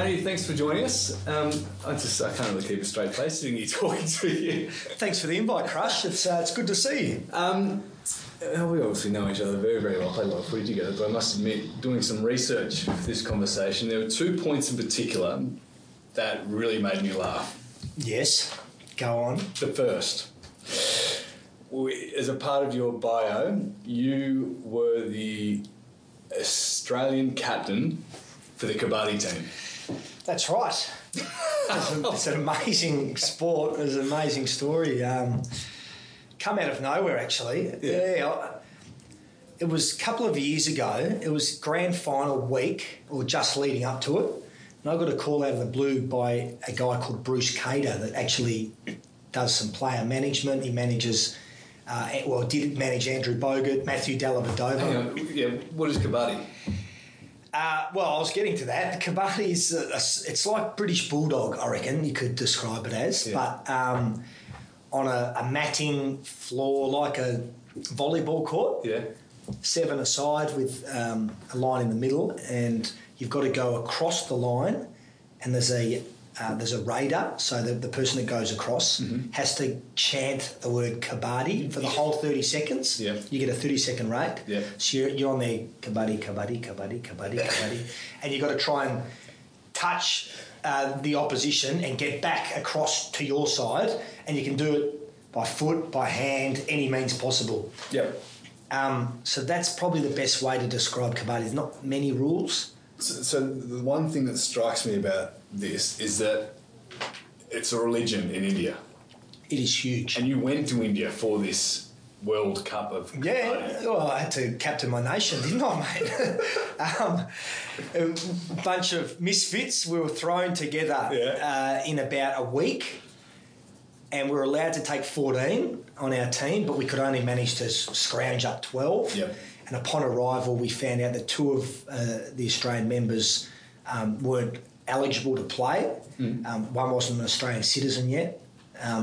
Brownie, thanks for joining us. I can't really keep a straight face sitting here talking to you. Thanks for the invite, Crush. It's good to see you. We obviously know each other very, very well. I played a lot of footy together, but I must admit, doing some research for this conversation, there were 2 points in particular that really made me laugh. Yes, go on. The first, as a part of your bio, you were the Australian captain for the Kabaddi team. That's right. It's an amazing sport. It's an amazing story. Come out of nowhere, actually. Yeah. It was a couple of years ago. It was grand final week, or just leading up to it. And I got a call out of the blue by a guy called Bruce Cater that actually does some player management. He manages, did manage Andrew Bogut, Matthew Dallavidova. Hang on. Yeah, what is Kabaddi? I was getting to that. Kabaddi is, it's like British Bulldog, I reckon you could describe it as. Yeah. But on a matting floor, like a volleyball court. Yeah. 7-a-side with a line in the middle, and you've got to go across the line, and there's a radar, so the person that goes across has to chant the word Kabaddi for the whole 30 seconds. Yeah. You get a 30-second rate. Yeah. So you're on there, Kabaddi, Kabaddi, Kabaddi, Kabaddi, Kabaddi, and you've got to try and touch the opposition and get back across to your side, and you can do it by foot, by hand, any means possible. Yeah. So that's probably the best way to describe Kabaddi. There's not many rules. So the one thing that strikes me about this is that it's a religion in India. It is huge. And you went to India for this World Cup of Kabaddi. Yeah, well, I had to captain my nation, didn't I, mate? A bunch of misfits. We were thrown together in about a week, and we were allowed to take 14 on our team, but we could only manage to scrounge up 12. Yep. And upon arrival, we found out that two of the Australian members weren't eligible to play. Mm. One wasn't an Australian citizen yet,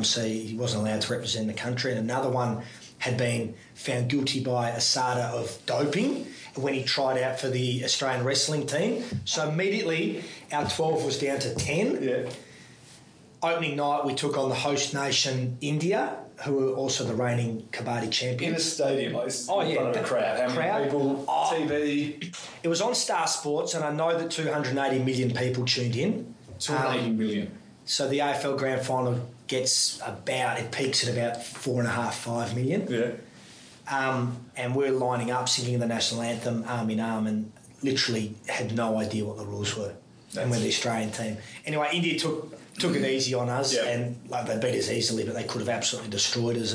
so he wasn't allowed to represent the country. And another one had been found guilty by ASADA of doping when he tried out for the Australian wrestling team. So immediately our 12 was down to 10. Yeah. Opening night, we took on the host nation, India, who were also the reigning Kabaddi champions. In a stadium, in front of a crowd. How many people? TV? It was on Star Sports, and I know that 280 million people tuned in. 280 million. So the AFL Grand Final it peaks at about 4.5-5 million. Yeah. And we're lining up, singing the national anthem, arm in arm, and literally had no idea what the rules were. And we're the Australian team. Anyway, India took it easy on us, and they beat us easily, but they could have absolutely destroyed us.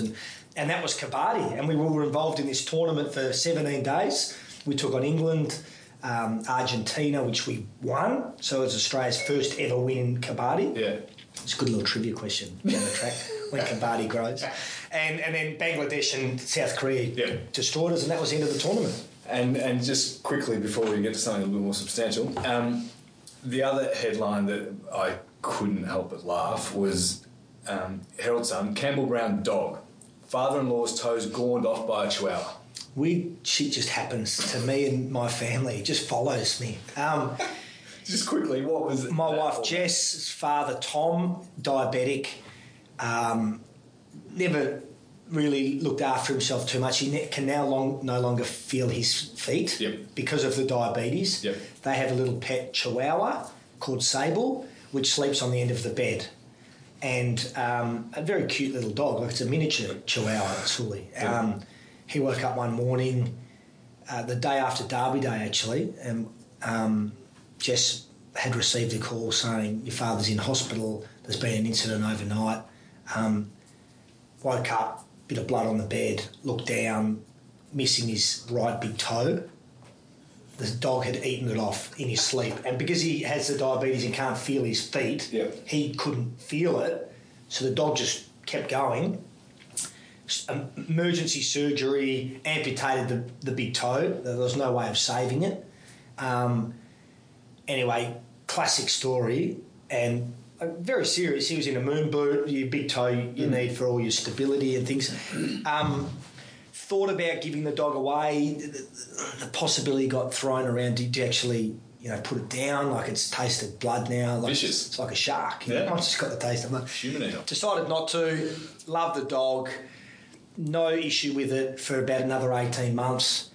And that was Kabaddi. And we were involved in this tournament for 17 days. We took on England, Argentina, which we won. So it was Australia's first ever win in Kabaddi. Yeah. It's a good little trivia question down the track when Kabaddi grows. And then Bangladesh and South Korea destroyed us, and that was the end of the tournament. And just quickly before we get to something a little more substantial, the other headline that I couldn't help but laugh was Herald Sun, Campbell Brown dog, father-in-law's toes gorned off by a chihuahua. Weird shit just happens to me and my family. It just follows me. Just quickly, what was it? My wife Jess's father Tom, diabetic, never really looked after himself too much. He can now no longer feel his feet because of the diabetes. Yep. They have a little pet chihuahua called Sable, which sleeps on the end of the bed. And a very cute little dog, like it's a miniature chihuahua, truly. He woke up one morning, the day after Derby Day, actually, and Jess had received a call saying, your father's in hospital, there's been an incident overnight. Woke up, bit of blood on the bed, looked down, missing his right big toe. The dog had eaten it off in his sleep. And because he has the diabetes and can't feel his feet, he couldn't feel it. So the dog just kept going. Emergency surgery, amputated the big toe. There was no way of saving it. Anyway, classic story and very serious. He was in a moon boot, your big toe you need for all your stability and things. Thought about giving the dog away. The possibility got thrown around to actually you know, put it down. Like, it's tasted blood now. Like, vicious. It's like a shark. You know? I've just got the taste of it. Human ale. Decided not to. Love the dog. No issue with it for about another 18 months.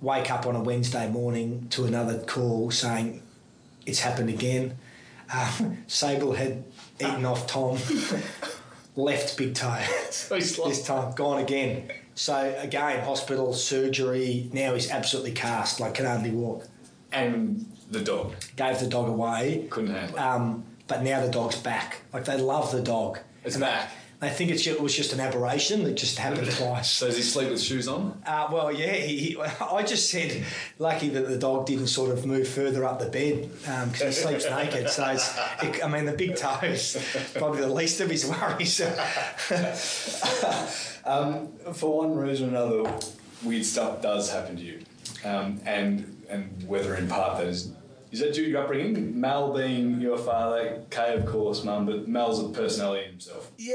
Wake up on a Wednesday morning to another call saying it's happened again. Sable had eaten off Tom. Left big toe. So this time, gone again. So again, hospital, surgery. Now he's absolutely cast, like can hardly walk. And the dog? Gave the dog away. Couldn't handle it. But now the dog's back. Like, they love the dog. It's back. They think it was just an aberration that just happened twice. So does he sleep with shoes on? Well, yeah. I just said lucky that the dog didn't sort of move further up the bed because he sleeps naked. So, the big toe is probably the least of his worries. For one reason or another, weird stuff does happen to you. And whether in part that is that due to your upbringing? Mal being your father, Kay, of course, Mum, but Mal's a personality himself. Yeah,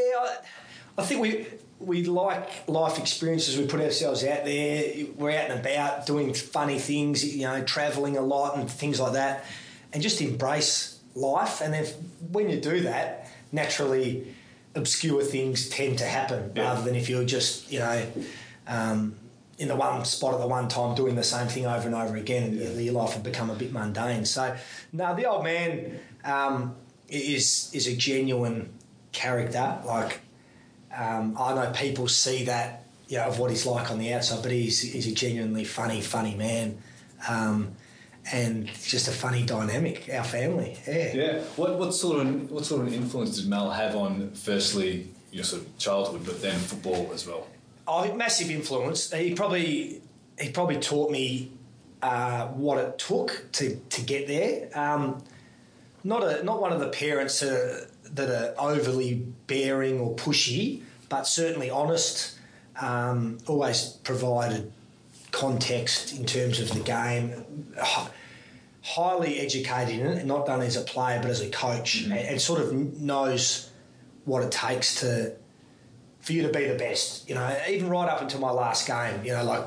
I think we like life experiences. We put ourselves out there. We're out and about doing funny things, you know, travelling a lot and things like that, and just embrace life. And then when you do that, naturally obscure things tend to happen rather than if you're just, you know... in the one spot at the one time doing the same thing over and over again and your life would become a bit mundane. So, no, the old man is a genuine character. Like, I know people see that, you know, of what he's like on the outside, but he's a genuinely funny man and just a funny dynamic, our family. Yeah. Yeah. What sort of an influence did Mal have on, firstly, your sort of childhood, but then football as well? Oh, massive influence. He probably taught me what it took to get there. Not one of the parents that are overly bearing or pushy, but certainly honest. Always provided context in terms of the game. Highly educated in it, not only as a player but as a coach, and sort of knows what it takes to. For you to be the best, you know, even right up until my last game, you know, like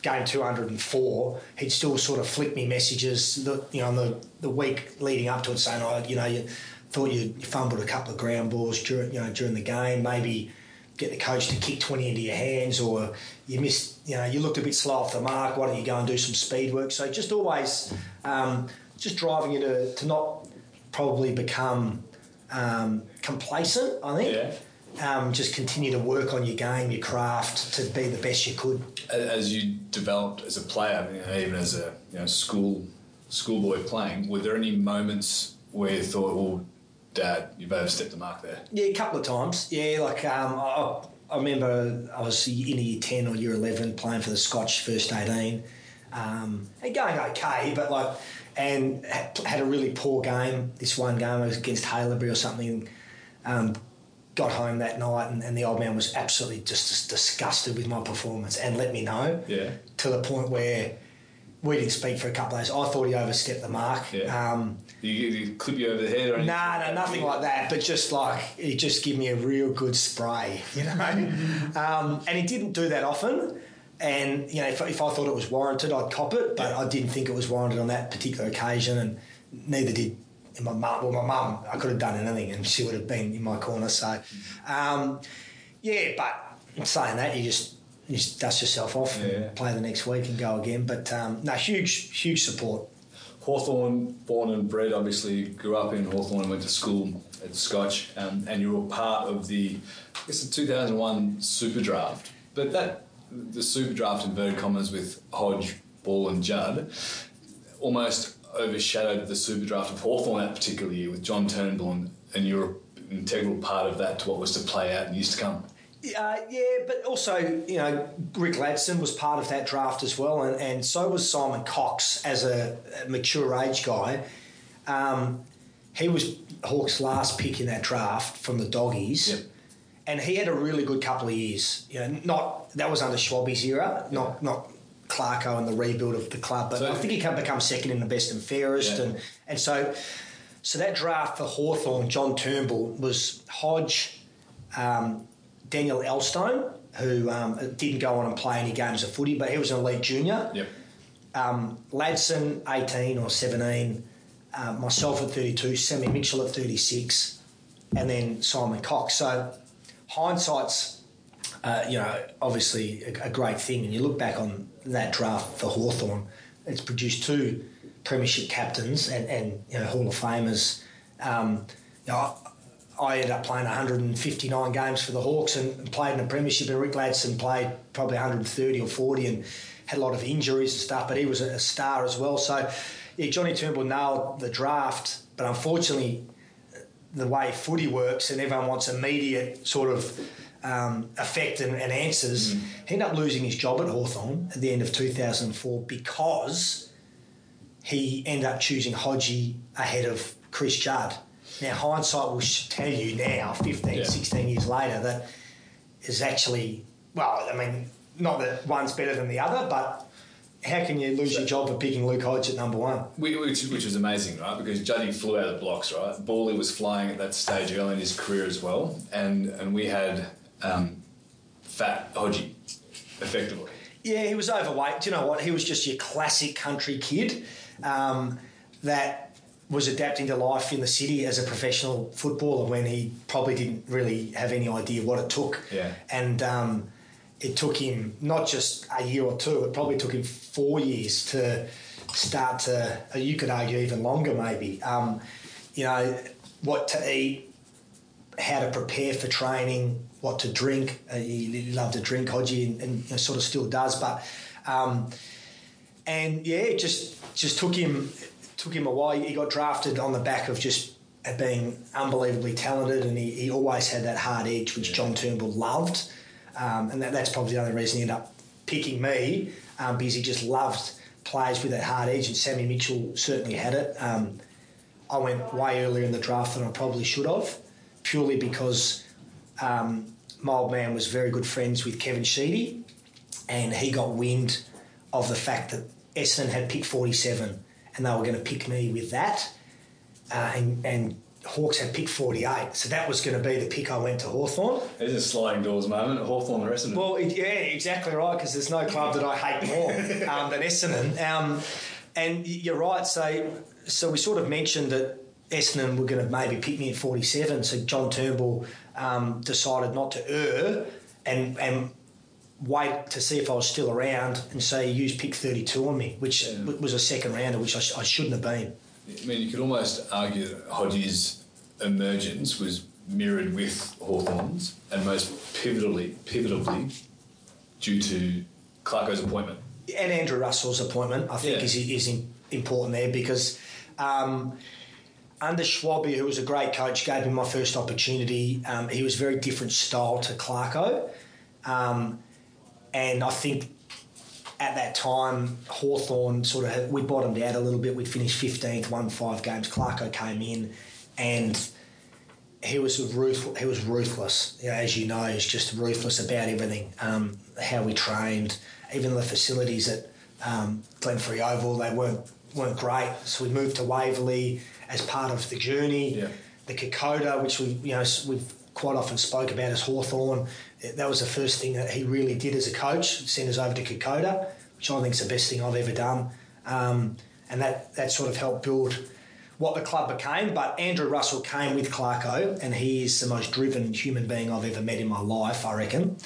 game 204, he'd still sort of flick me messages, on the week leading up to it, saying, "Oh, you know, you thought you fumbled a couple of ground balls during the game, maybe get the coach to kick 20 into your hands, or you missed, you know, you looked a bit slow off the mark. Why don't you go and do some speed work?" So just always, just driving you to not probably become complacent, I think. Yeah. Just continue to work on your game, your craft, to be the best you could. As you developed as a player, even as a schoolboy playing, were there any moments where you thought, "Oh, Dad, you've overstepped the mark there"? Yeah, a couple of times. Yeah, like I remember I was in year 10 or year 11 playing for the Scotch first 18, and going okay, but like, and had a really poor game. This one game I was against Haileybury or something. Got home that night and the old man was absolutely just disgusted with my performance and let me know to the point where we didn't speak for a couple of days. I thought he overstepped the mark. Yeah. Did he clip you over the head or anything? No, nothing like that, but just like he just gave me a real good spray, you know. And he didn't do that often and, you know, if I thought it was warranted, I'd cop it, but I didn't think it was warranted on that particular occasion and neither did... And my mum, I could have done anything and she would have been in my corner. So, but saying that, you just dust yourself off and play the next week and go again. But, huge support. Hawthorn, born and bred, obviously, grew up in Hawthorn and went to school at Scotch. And you were part of the 2001 Super Draft. But the Super Draft, inverted commas, with Hodge, Ball and Judd, almost... overshadowed the Super Draft of Hawthorn that particular year with John Turnbull, and you were an integral part of that to what was to play out in years to come. But also, you know, Rick Ladson was part of that draft as well, and so was Simon Cox as a mature age guy. He was Hawke's last pick in that draft from the Doggies, and he had a really good couple of years. You know, that was under Schwabby's era, not Clarko and the rebuild of the club, but so, I think he can become second in the best and fairest, and so that draft for Hawthorn, John Turnbull was Hodge, Daniel Elstone, who didn't go on and play any games of footy, but he was an elite junior. Ladson, 18 or 17, myself at 32, Sammy Mitchell at 36, and then Simon Cox. So hindsight's, obviously a great thing. And you look back on that draft for Hawthorn, it's produced two premiership captains and Hall of Famers. I ended up playing 159 games for the Hawks and played in the premiership, and Rick Ladson played probably 130 or 40 and had a lot of injuries and stuff, but he was a star as well. So, yeah, Johnny Turnbull nailed the draft, but unfortunately the way footy works and everyone wants immediate sort of effect and answers, he ended up losing his job at Hawthorn at the end of 2004 because he ended up choosing Hodge ahead of Chris Judd. Now, hindsight will tell you now, 16 years later, that is actually, not that one's better than the other, but how can you lose your job for picking Luke Hodge at number one? Which was amazing, right? Because Juddy flew out of the blocks, right? Ball was flying at that stage early in his career as well, and we had fat Hodge, effectively. Yeah, he was overweight. Do you know what? He was just your classic country kid that was adapting to life in the city as a professional footballer when he probably didn't really have any idea what it took. Yeah. And it took him not just a year or two, it probably took him 4 years to start to, you could argue even longer maybe, what to eat, how to prepare for training, what to drink. He loved to drink, Hodge, and sort of still does. But, it just took him a while. He got drafted on the back of just being unbelievably talented, and he always had that hard edge, which John Turnbull loved. And that's probably the only reason he ended up picking me, because he just loved players with that hard edge, and Sammy Mitchell certainly had it. I went way earlier in the draft than I probably should have, purely because my old man was very good friends with Kevin Sheedy, and he got wind of the fact that Essendon had picked 47, and they were going to pick me with that. And Hawks had picked 48, so that was going to be the pick I went to Hawthorn. It is a sliding doors moment at Hawthorn and Essendon. Well, exactly right, because there's no club that I hate more than Essendon. And you're right, so we sort of mentioned that Essendon were going to maybe pick me at 47, so John Turnbull decided not to err and wait to see if I was still around, and so he used pick 32 on me, which was a second rounder, which I shouldn't have been. I mean, you could almost argue that Hodge's emergence was mirrored with Hawthorn's, and most pivotally due to Clarko's appointment. And Andrew Russell's appointment, I think, is important there, because under Schwabe, who was a great coach, gave me my first opportunity. He was a very different style to Clarko. And I think at that time, Hawthorn we bottomed out a little bit. We'd finished 15th, won 5 games. Clarko came in, and he was ruthless. You know, as you know, he's just ruthless about everything. How we trained, even the facilities at Glenfrey Oval, they weren't great. So we moved to Waverley as part of the journey. Yeah. The Kokoda, which we've quite often spoke about as Hawthorn. That was the first thing that he really did as a coach, send us over to Kokoda, which I think is the best thing I've ever done. And that sort of helped build what the club became. But Andrew Russell came with Clarko, and he is the most driven human being I've ever met in my life, I reckon.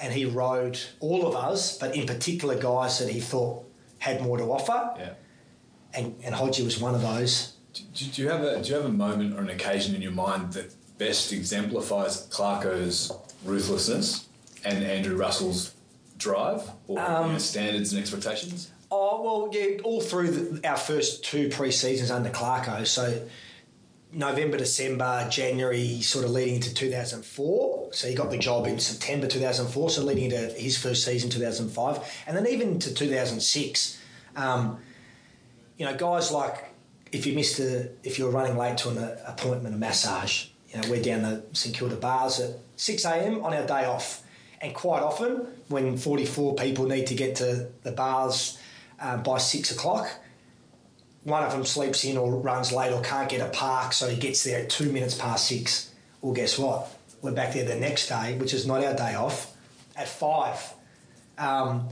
And he rode all of us, but in particular guys that he thought had more to offer. Yeah. And Hodge was one of those. Do you have a moment or an occasion in your mind that best exemplifies Clarko's ruthlessness and Andrew Russell's drive, or standards and expectations? All through our first 2 pre-seasons under Clarko, so November, December, January, sort of leading into 2004. So he got the job in September 2004, so leading into his first season, 2005, and then even to 2006. Guys like, if you were running late to an appointment, a massage. We're down the St Kilda bars at 6 a.m. on our day off. And quite often, when 44 people need to get to the bars by 6 o'clock, one of them sleeps in or runs late or can't get a park, so he gets there at 2 minutes past 6. Well, guess what? We're back there the next day, which is not our day off, at 5.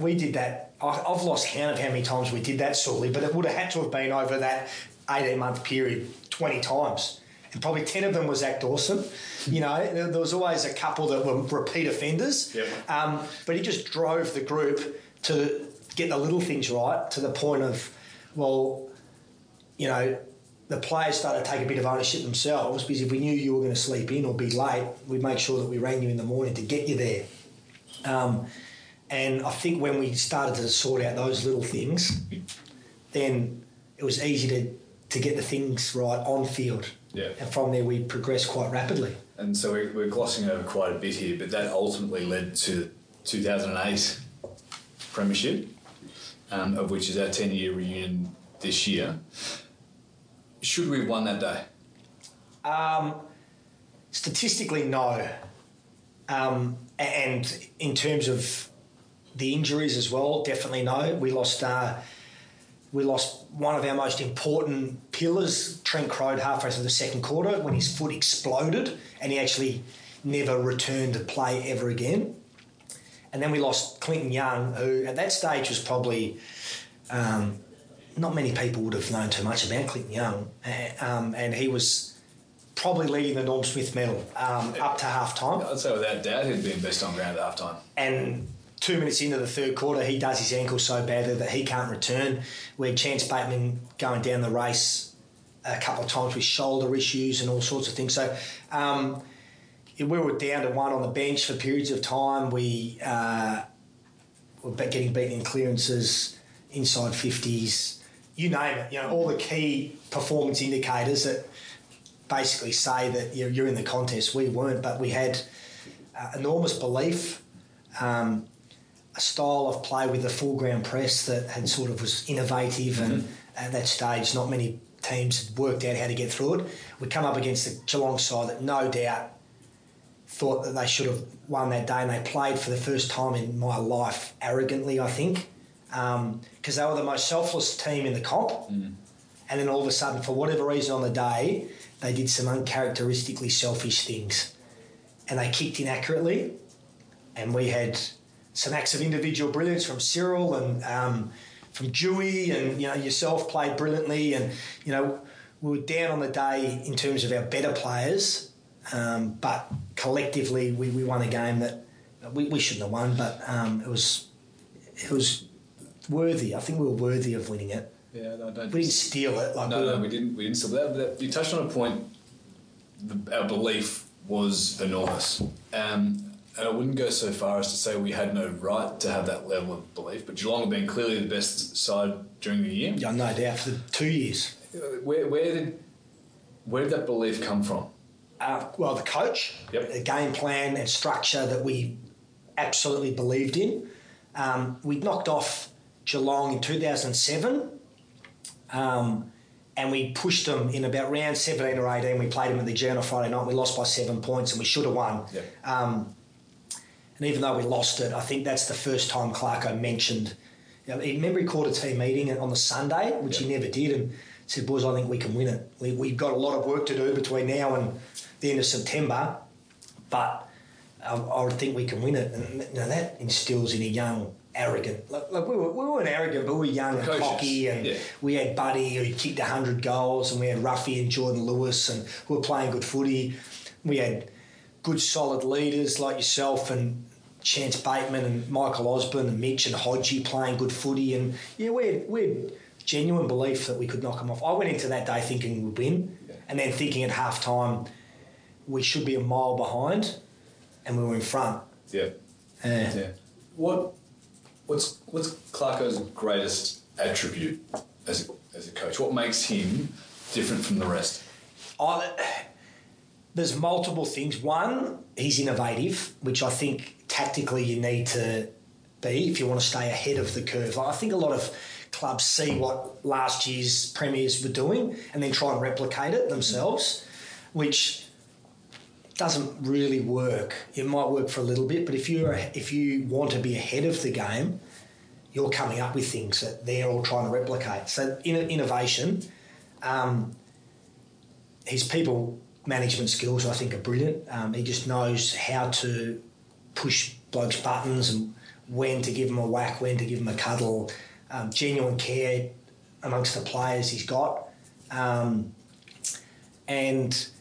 We did that I've lost count of how many times we did that, sorely, but it would have had to have been over that 18-month period 20 times. And probably 10 of them was Act Awesome. You know, there was always a couple that were repeat offenders. Yep. But he just drove the group to get the little things right to the point of, well, you know, the players started to take a bit of ownership themselves, because if we knew you were going to sleep in or be late, we'd make sure that we rang you in the morning to get you there. And I think when we started to sort out those little things, then it was easy to get the things right on field. Yeah. And from there we progressed quite rapidly. And so we're glossing over quite a bit here, but that ultimately led to 2008 Premiership, of which is our 10-year reunion this year. Should we have won that day? Statistically, no. And in terms of the injuries as well, definitely no. We lost one of our most important pillars, Trent Crowe, halfway through the second quarter when his foot exploded and he actually never returned to play ever again. And then we lost Clinton Young, who at that stage was probably... not many people would have known too much about Clinton Young, and he was probably leading the Norm Smith medal up to half-time. I'd say without doubt he'd been best on ground at half-time. And 2 minutes into the third quarter, he does his ankle so badly that he can't return. We had Chance Bateman going down the race a couple of times with shoulder issues and all sorts of things. So we were down to one on the bench for periods of time. We were getting beaten in clearances, inside 50s. You name it, you know, all the key performance indicators that basically say that you're in the contest. We weren't, but we had enormous belief, a style of play with the full ground press that had sort of was innovative, and at that stage not many teams had worked out how to get through it. We come up against the Geelong side that no doubt thought that they should have won that day, and they played for the first time in my life arrogantly, I think. Because they were the most selfless team in the comp, and then all of a sudden, for whatever reason on the day, they did some uncharacteristically selfish things, and they kicked inaccurately, and we had some acts of individual brilliance from Cyril and from Dewey, and you know yourself played brilliantly, and you know we were down on the day in terms of our better players, but collectively we won a game that we shouldn't have won, but it was. Worthy. I think we were worthy of winning it. Yeah, no, we didn't steal it. We didn't steal that. But you touched on a point. Our belief was enormous, and I wouldn't go so far as to say we had no right to have that level of belief. But Geelong have been clearly the best side during the year. Yeah, no doubt for 2 years. Where did that belief come from? Well, the coach, the game plan and structure that we absolutely believed in. We'd knocked off Geelong in 2007, and we pushed them in about round 17 or 18. We played them at the G on a Friday night. We lost by 7 points, and we should have won. Yeah. And even though we lost it, I think that's the first time Clarko mentioned. You know, he remember he called a team meeting on the Sunday, which he never did, and said, "Boys, I think we can win it. We've got a lot of work to do between now and the end of September, but I think we can win it." And you know, that instills in a young, arrogant... Like we weren't arrogant, but we were young and cocky, and we had Buddy who kicked 100 goals, and we had Ruffy and Jordan Lewis, and who were playing good footy. We had good, solid leaders like yourself and Chance Bateman and Michael Osborne and Mitch and Hodge playing good footy. And, yeah, we had genuine belief that we could knock them off. I went into that day thinking we'd win, and then thinking at halftime we should be a mile behind... and we were in front. Yeah. What's Clarko's greatest attribute as a coach? What makes him different from the rest? There's multiple things. One, he's innovative, which I think tactically you need to be if you want to stay ahead of the curve. Like, I think a lot of clubs see what last year's premiers were doing and then try and replicate it themselves, which... doesn't really work. It might work for a little bit, but if you want to be ahead of the game, you're coming up with things that they're all trying to replicate. So innovation, his people management skills I think are brilliant. He just knows how to push blokes' buttons and when to give him a whack, when to give him a cuddle, genuine care amongst the players he's got. And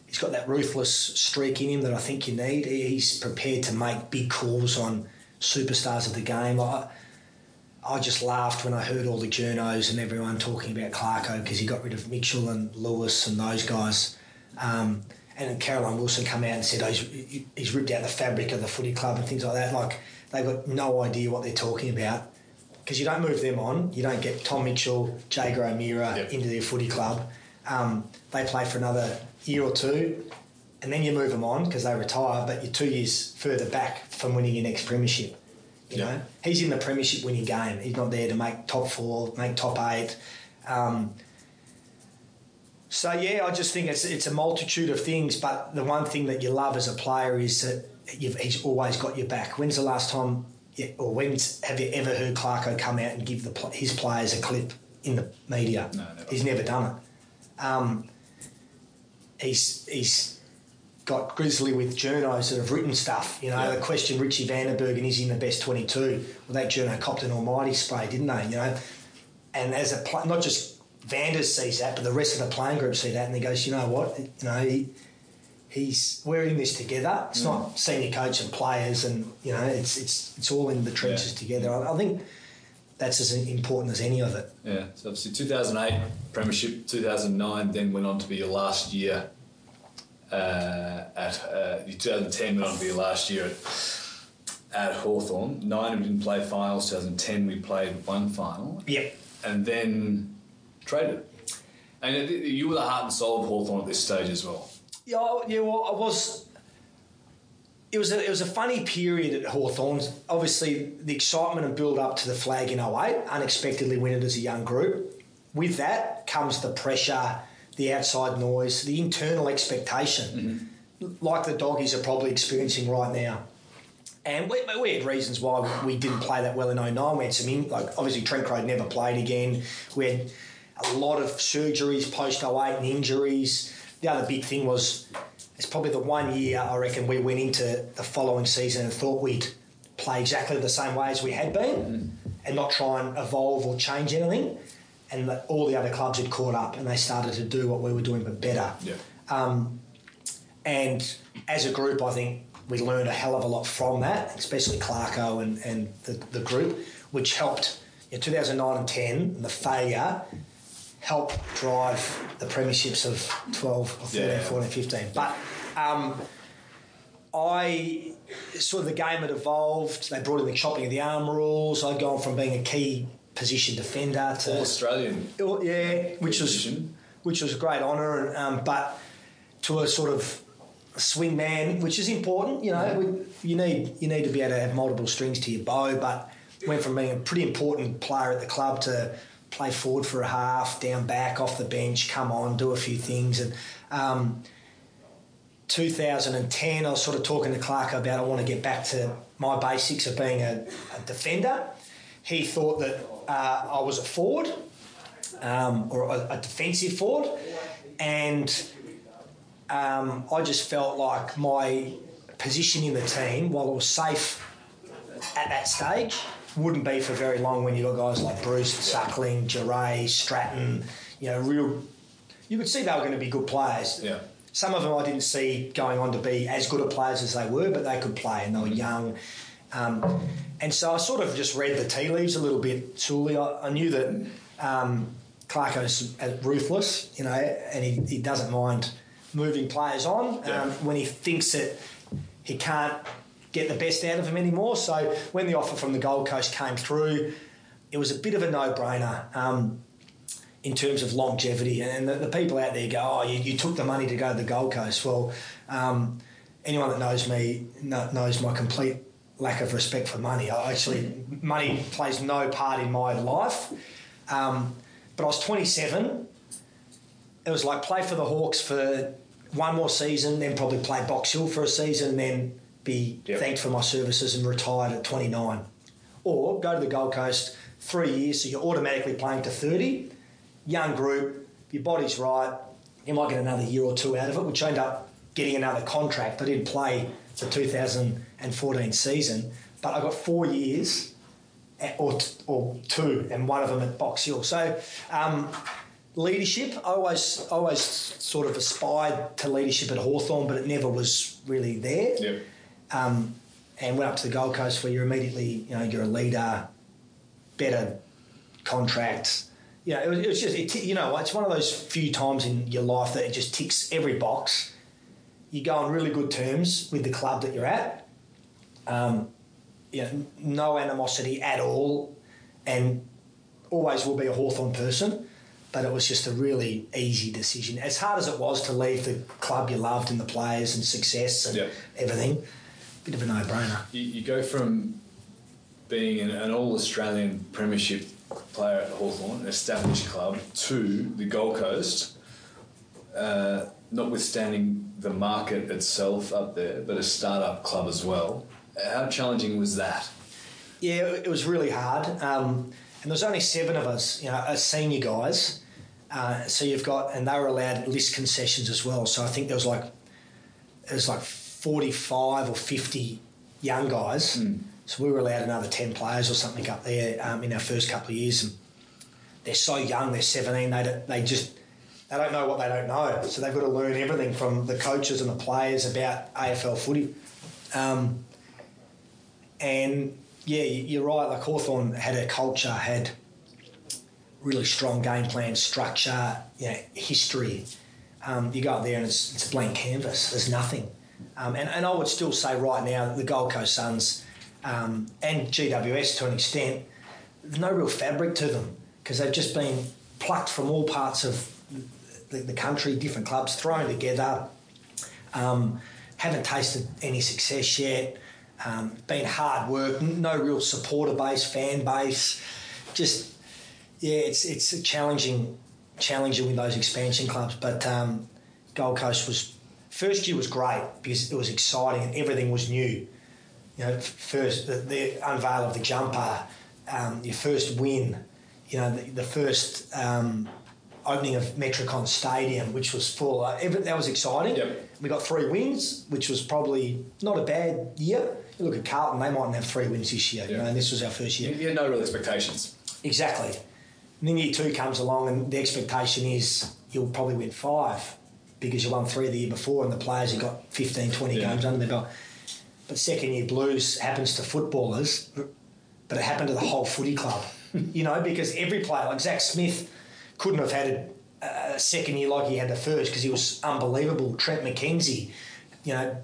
he's got that ruthless streak in him that I think you need. He's prepared to make big calls on superstars of the game. I just laughed when I heard all the journos and everyone talking about Clarko because he got rid of Mitchell and Lewis and those guys. And Caroline Wilson come out and said, he's ripped out the fabric of the footy club and things like that. Like, they've got no idea what they're talking about because you don't move them on. You don't get Tom Mitchell, Jager O'Meara into their footy club. They play for another year or two and then you move them on because they retire, but you're 2 years further back from winning your next premiership. You know, he's in the premiership winning game. He's not there to make top four, make top eight. So, I just think it's a multitude of things, but the one thing that you love as a player is that he's always got your back. When's the last time, or have you ever heard Clarko come out and give his players a clip in the media? No, never. He's never done it. He's got grizzly with journos that have written stuff. The question, Richie Vandenberg, and is he in the best 22? Well, that journo copped an almighty spray, didn't they? And as a player, not just Vanders sees that, but the rest of the playing group see that, and he goes, we're in this together. It's not senior coach and players, and it's all in the trenches together. I think that's as important as any of it. Yeah. So obviously, 2008 premiership, 2009 then went on to be your last year. 2010 went on to be last year at Hawthorn. 9 we didn't play finals. 2010 we played one final. Yep. And then traded. And you were the heart and soul of Hawthorn at this stage as well. Yeah. Well, I was. It was a funny period at Hawthorn. Obviously, the excitement and build up to the flag in 08, unexpectedly win it as a young group. With that comes the pressure, the outside noise, the internal expectation, like the doggies are probably experiencing right now. And we had reasons why we didn't play that well in 09. We had obviously Trent Crowe never played again. We had a lot of surgeries post 08 and injuries. The other big thing was, it's probably the one year I reckon we went into the following season and thought we'd play exactly the same way as we had been and not try and evolve or change anything. And all the other clubs had caught up and they started to do what we were doing but better. Yeah. And as a group, I think we learned a hell of a lot from that, especially Clarko and the group, which helped in 2009 and 10, and the failure helped drive the premierships of 12 or 13, 14, 15. But I sort of the game had evolved. They brought in the chopping of the arm rules. I'd gone from being a key position defender to all Australian, which was a great honour, and but to a sort of swing man, which is important. You need to be able to have multiple strings to your bow. But went from being a pretty important player at the club to play forward for a half, down back, off the bench, come on, do a few things. And 2010, I was sort of talking to Clarko about I want to get back to my basics of being a defender. He thought that I was a forward or a defensive forward, and I just felt like my position in the team, while it was safe at that stage, wouldn't be for very long when you've got guys like Bruce, Suckling, Geray, Stratton, you could see they were going to be good players. Yeah. Some of them I didn't see going on to be as good a players as they were, but they could play and they were young. And so I sort of just read the tea leaves a little bit, surely. I knew that Clarko's ruthless, and he doesn't mind moving players on when he thinks that he can't get the best out of them anymore. So when the offer from the Gold Coast came through, it was a bit of a no-brainer in terms of longevity. And the people out there go, you took the money to go to the Gold Coast. Well, anyone that knows me knows my complete lack of respect for money. Money plays no part in my life. But I was 27. It was like play for the Hawks for one more season, then probably play Box Hill for a season, and then be thanked for my services and retired at 29. Or go to the Gold Coast 3 years, so you're automatically playing to 30. Young group, your body's right. You might get another year or two out of it, which I ended up getting another contract. I didn't play the 2014 season, but I got 4 years or two, and one of them at Box Hill. So leadership, I always sort of aspired to leadership at Hawthorn, but it never was really there. Yeah. And went up to the Gold Coast where you're immediately, you're a leader, better contract. It was just, it's one of those few times in your life that it just ticks every box. You go on really good terms with the club that you're at. No animosity at all, and always will be a Hawthorn person. But it was just a really easy decision. As hard as it was to leave the club you loved and the players and success and everything, bit of a no-brainer. You go from being an all-Australian premiership player at Hawthorn, an established club, to the Gold Coast, notwithstanding the market itself up there, but a start-up club as well. How challenging was that? Yeah, it was really hard. And there was only 7 of us, as senior guys. So you've got, and they were allowed list concessions as well. So I think there was it was 45 or 50 young guys. Mm. So we were allowed another 10 players or something up there in our first couple of years. And they're so young, they're 17, they don't know what they don't know. So they've got to learn everything from the coaches and the players about AFL footy. And yeah, you're right, Hawthorn had a culture, had really strong game plan, structure, history. You go up there and it's a blank canvas. There's nothing. And I would still say right now the Gold Coast Suns and GWS to an extent, there's no real fabric to them because they've just been plucked from all parts of the country, different clubs thrown together, haven't tasted any success yet, been hard work, no real supporter base, fan base. Just, it's a challenging with those expansion clubs. But Gold Coast was... First year was great because it was exciting and everything was new. First the unveil of the jumper, your first win, the first opening of Metricon Stadium, which was full. That was exciting. Yep. We got 3 wins, which was probably not a bad year. You look at Carlton; they mightn't have 3 wins this year. Yep. And this was our first year. You had no real expectations. Exactly. And then year 2 comes along, and the expectation is you'll probably win 5. Because you won 3 the year before and the players have got 15, 20 games under their belt. But second year blues happens to footballers, but it happened to the whole footy club, because every player, like Zach Smith, couldn't have had a second year like he had the first because he was unbelievable. Trent McKenzie,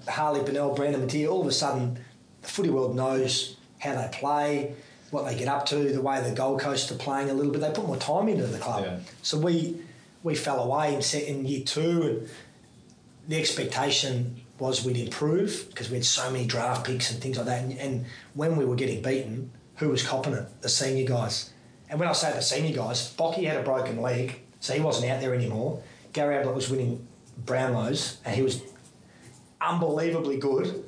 Harley Bennell, Brandon Mattia, all of a sudden the footy world knows how they play, what they get up to, the way the Gold Coast are playing a little bit. They put more time into the club. Yeah. So we fell away in year 2, and the expectation was we'd improve because we had so many draft picks and things like that. And when we were getting beaten, who was copping it? The senior guys. And when I say the senior guys, Bocky had a broken leg, so he wasn't out there anymore. Gary Ablett was winning Brownlows, and he was unbelievably good.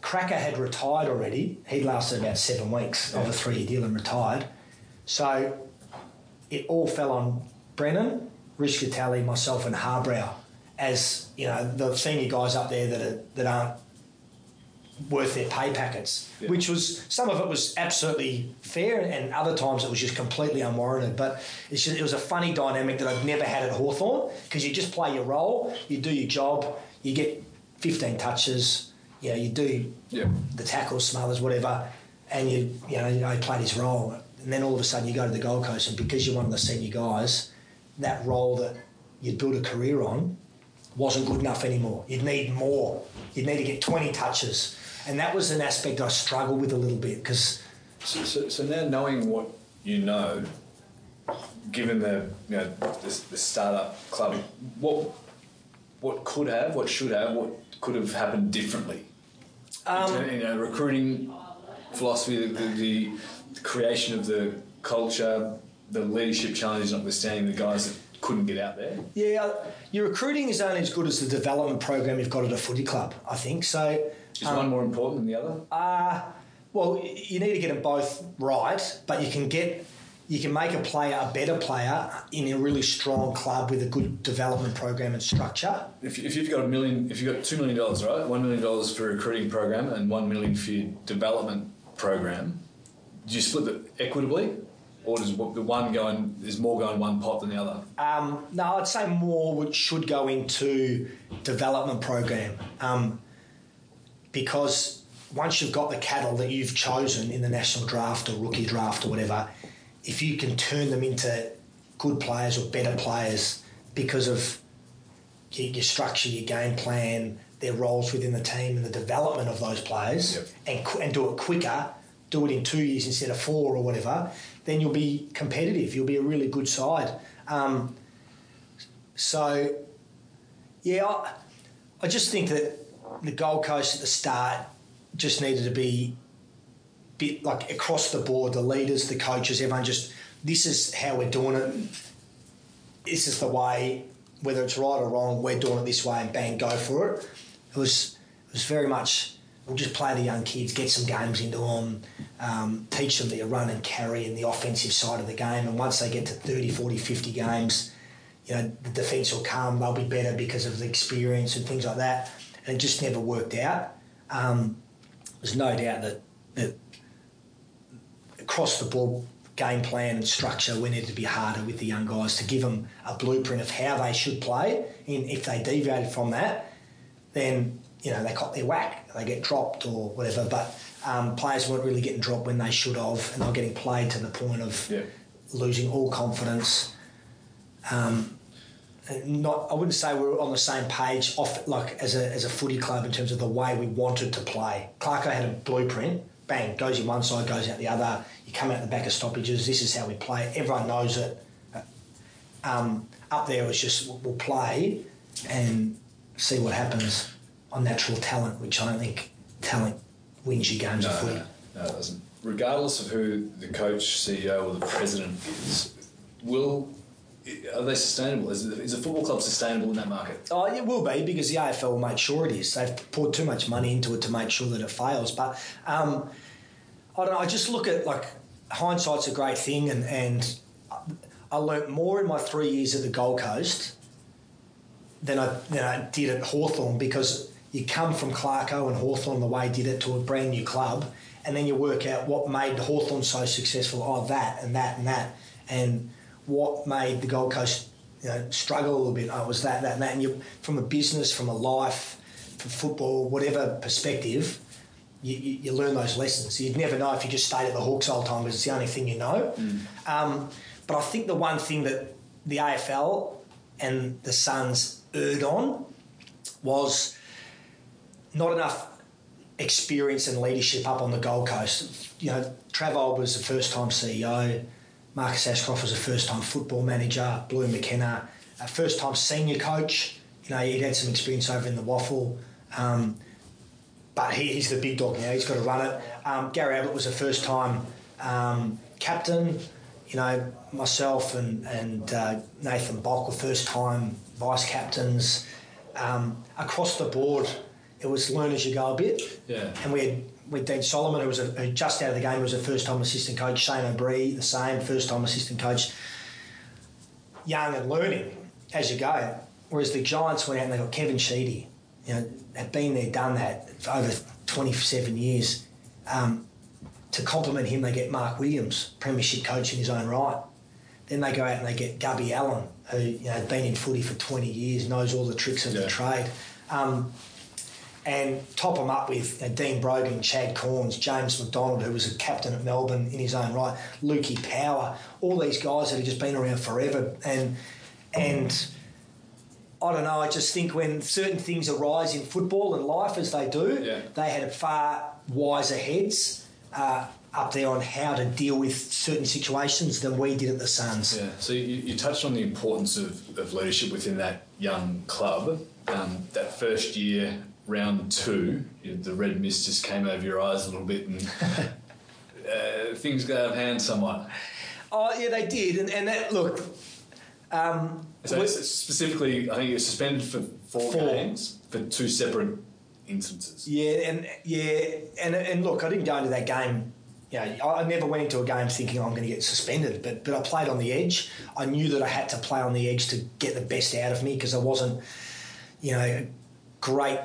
Cracker had retired already. He'd lasted about 7 weeks of a 3-year deal and retired. So... it all fell on Brennan, Rich Gatali, myself and Harbrow as, the senior guys up there that aren't worth their pay packets, which was, some of it was absolutely fair and other times it was just completely unwarranted. But it was a funny dynamic that I've never had at Hawthorn because you just play your role, you do your job, you get 15 touches, you do the tackles, smothers, whatever, and you played his role. And then all of a sudden you go to the Gold Coast and because you're one of the senior guys, that role that you'd built a career on wasn't good enough anymore. You'd need more. You'd need to get 20 touches. And that was an aspect I struggled with a little bit because... So now knowing what you know, given the start-up club, what could have happened differently? Recruiting philosophy, the creation of the culture, the leadership challenges notwithstanding the guys that couldn't get out there? Yeah, your recruiting is only as good as the development program you've got at a footy club, I think. So is one more important than the other? Well, you need to get them both right, but you can make a player a better player in a really strong club with a good development program and structure. If you've got $2 million, right? $1 million for a recruiting program and $1 million for your development program, do you split it equitably, or does the one go in, is more go in one pot than the other? No, I'd say more should go into development program, because once you've got the cattle that you've chosen in the national draft or rookie draft or whatever, if you can turn them into good players or better players because of your structure, your game plan, their roles within the team and the development of those players, and do it quicker, do it in 2 years instead of 4 or whatever, then you'll be competitive. You'll be a really good side. I just think that the Gold Coast at the start just needed to be a bit like across the board, the leaders, the coaches, everyone just, this is how we're doing it. This is the way, whether it's right or wrong, we're doing it this way and bang, go for it. It was very much, we'll just play the young kids, get some games into them, teach them the run and carry and the offensive side of the game. And once they get to 30, 40, 50 games, you know, the defence will come, they'll be better because of the experience and things like that. And it just never worked out. There's no doubt that across the board, game plan and structure, we need to be harder with the young guys to give them a blueprint of how they should play. And if they deviated from that, then, you know, they caught their whack, they get dropped or whatever. But players weren't really getting dropped when they should have, and they were getting played to the point of losing all confidence. I wouldn't say we were on the same page off, like as a footy club in terms of the way we wanted to play. Clarko had a blueprint. Bang, goes in one side, goes out the other. You come out the back of stoppages. This is how we play. Everyone knows it. Up there, it was just we'll play and see what happens on natural talent, which I don't think talent wins you games of footy. No, it doesn't. Regardless of who the coach, CEO, or the president is, are they sustainable? Is a football club sustainable in that market? Oh, it will be, because the AFL will make sure it is. They've poured too much money into it to make sure that it fails. But I don't know. I just look at, like, hindsight's a great thing, and I learnt more in my 3 years at the Gold Coast than I did at Hawthorn, because you come from Clarko and Hawthorn the way did it to a brand new club, and then you work out what made Hawthorn so successful. Oh, that and that and that, and what made the Gold Coast, you know, struggle a little bit. Oh, it was that, that and that. And you, from a business, from a life, from football, whatever perspective, you learn those lessons. You'd never know if you just stayed at the Hawks all the time, because it's the only thing you know. But I think the one thing that the AFL and the Suns erred on was not enough experience and leadership up on the Gold Coast. You know, Travolta was a first-time CEO. Marcus Ashcroft was a first-time football manager. Blue McKenna, a first-time senior coach. You know, he'd had some experience over in the Waffle. But he's the big dog now. He's got to run it. Gary Ablett was a first-time captain. You know, myself and Nathan Bock were first-time vice-captains. Across the board, it was learn-as-you-go a bit. Yeah. And we had... with Dean Solomon, who just out of the game, was a first-time assistant coach. Shane O'Brien, the same, first-time assistant coach. Young and learning as you go. Whereas the Giants went out and they got Kevin Sheedy. You know, had been there, done that for over 27 years. To compliment him, they get Mark Williams, premiership coach in his own right. Then they go out and they get Gubby Allen, who, you know, had been in footy for 20 years, knows all the tricks of the trade. And top them up with Dean Brogan, Chad Corns, James McDonald, who was a captain at Melbourne in his own right, Lukey Power, all these guys that have just been around forever. And I don't know, I just think when certain things arise in football and life as they do, they had far wiser heads up there on how to deal with certain situations than we did at the Suns. Yeah. So you touched on the importance of leadership within that young club. That first year... round two, the red mist just came over your eyes a little bit and things got out of hand somewhat. Oh, yeah, they did. And that, look... so specifically, I think you were suspended for four games for 2 separate instances. And look, I didn't go into that game... You know, I never went into a game thinking I'm going to get suspended, but I played on the edge. I knew that I had to play on the edge to get the best out of me, because I wasn't, you know, great...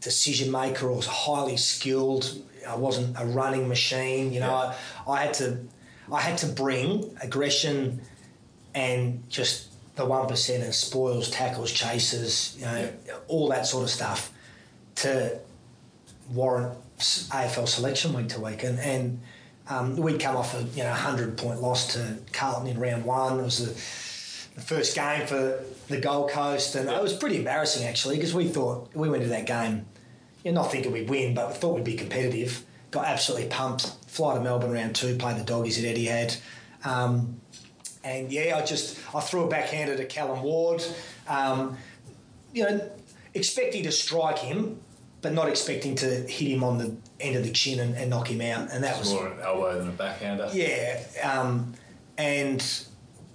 decision maker or highly skilled. I wasn't a running machine. You know, yeah. I had to bring aggression and just the 1%ers, spoils, tackles, chases, you know, yeah. all that sort of stuff to warrant AFL selection week to week. And we'd come off a 100-point loss to Carlton in round one. It was the first game for the Gold Coast, and yeah. it was pretty embarrassing actually, because we thought we went to that game, not thinking we'd win, but we thought we'd be competitive. Got absolutely pumped. Fly to Melbourne round two, play the Doggies at Etihad. And yeah, I threw a backhander to Callum Ward, expecting to strike him, but not expecting to hit him on the end of the chin and knock him out. And that was more an elbow than a backhander. Yeah, and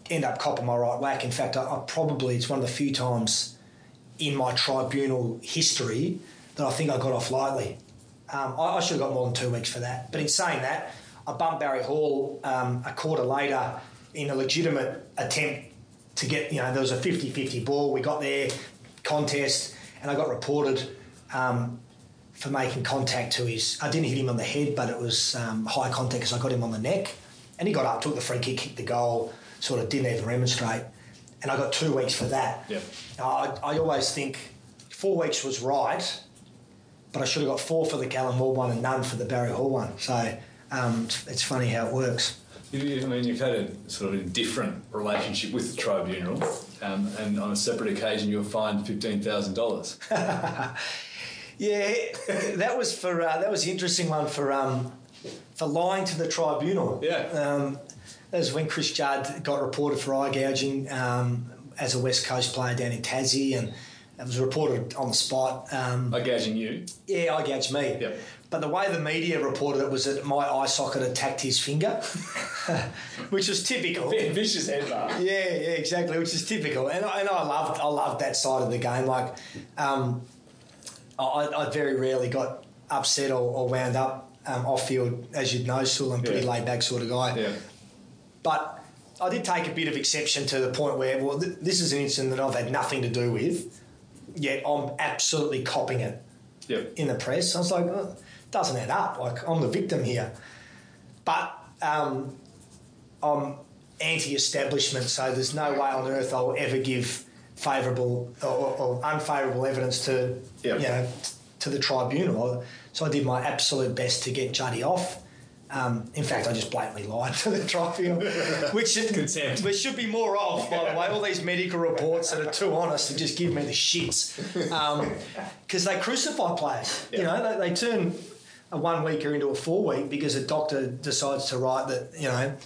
end up copping my right whack. In fact, I probably, it's one of the few times in my tribunal history that I think I got off lightly. I should have got more than 2 weeks for that. But in saying that, I bumped Barry Hall a quarter later in a legitimate attempt to get, there was a 50-50 ball. We got there, contest, and I got reported for making contact to his... I didn't hit him on the head, but it was high contact because I got him on the neck. And he got up, took the free kick, kicked the goal, sort of didn't even remonstrate. And I got 2 weeks for that. Yep. I always think 4 weeks was right, but I should have got 4 for the Callum Ward one and none for the Barry Hall one. So it's funny how it works. You've had a sort of different relationship with the tribunal, and on a separate occasion you were fined $15,000. Yeah, that was the interesting one for lying to the tribunal. Yeah, that was when Chris Judd got reported for eye gouging as a West Coast player down in Tassie, and it was reported on the spot. Eye gouging you? Yeah, eye gouged me. Yep. But the way the media reported it was that my eye socket attacked his finger, which was typical. Vicious headbutt. Yeah, exactly, which is typical. And I loved that side of the game. Like, I very rarely got upset or wound up off field, as you'd know, Sewell. I'm pretty laid back sort of guy. Yeah. But I did take a bit of exception to the point where, this is an incident that I've had nothing to do with, yet I'm absolutely copping it in the press. I was like, it doesn't add up. Like, I'm the victim here. But I'm anti-establishment, so there's no way on earth I'll ever give favourable or unfavourable evidence to to the tribunal. So I did my absolute best to get Juddy off. In fact, I just blatantly lied to the tribunal, which should be more of, by the way. All these medical reports that are too honest and just give me the shits, because they crucify players. Yeah. They turn a 1 weeker into a 4 week because a doctor decides to write that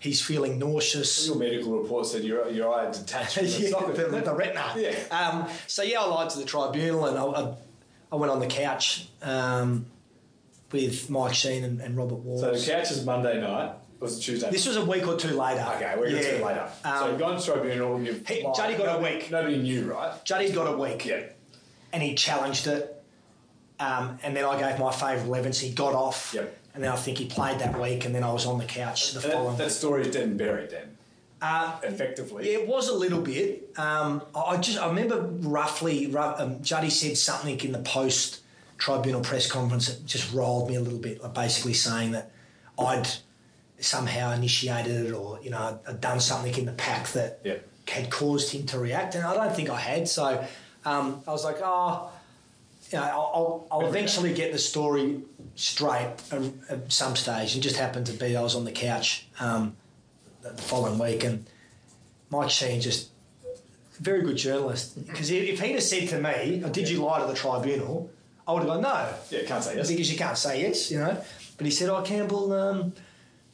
he's feeling nauseous. Your medical report said your eye detached from the socket, the retina. Yeah. I lied to the tribunal, and I went on the couch. With Mike Sheen and Robert Walls. So the couch is Monday night. Was it Tuesday night? This was a week or two later. Okay, a week or two later. So you've gone to tribunal. Juddy got a week. Nobody knew, right? Juddy's got a week. Yeah. And he challenged it. And then I gave my favourable evidence. He got off. Yep. And then I think he played that week, and then I was on the couch the following week. That story's dead and buried then, effectively. Yeah, it was a little bit. I remember roughly Juddy said something in the post tribunal press conference that just rolled me a little bit, like basically saying that I'd somehow initiated it, or I'd done something in the pack that had caused him to react, and I don't think I had. So I was like, I'll eventually get the story straight at some stage. And just happened to be I was on the couch the following week, and Mike Sheen, just very good journalist, because if he'd have said to me, "Did you lie to the tribunal?" I would have gone, no. Yeah, can't say yes. Because you can't say yes, But he said, Campbell,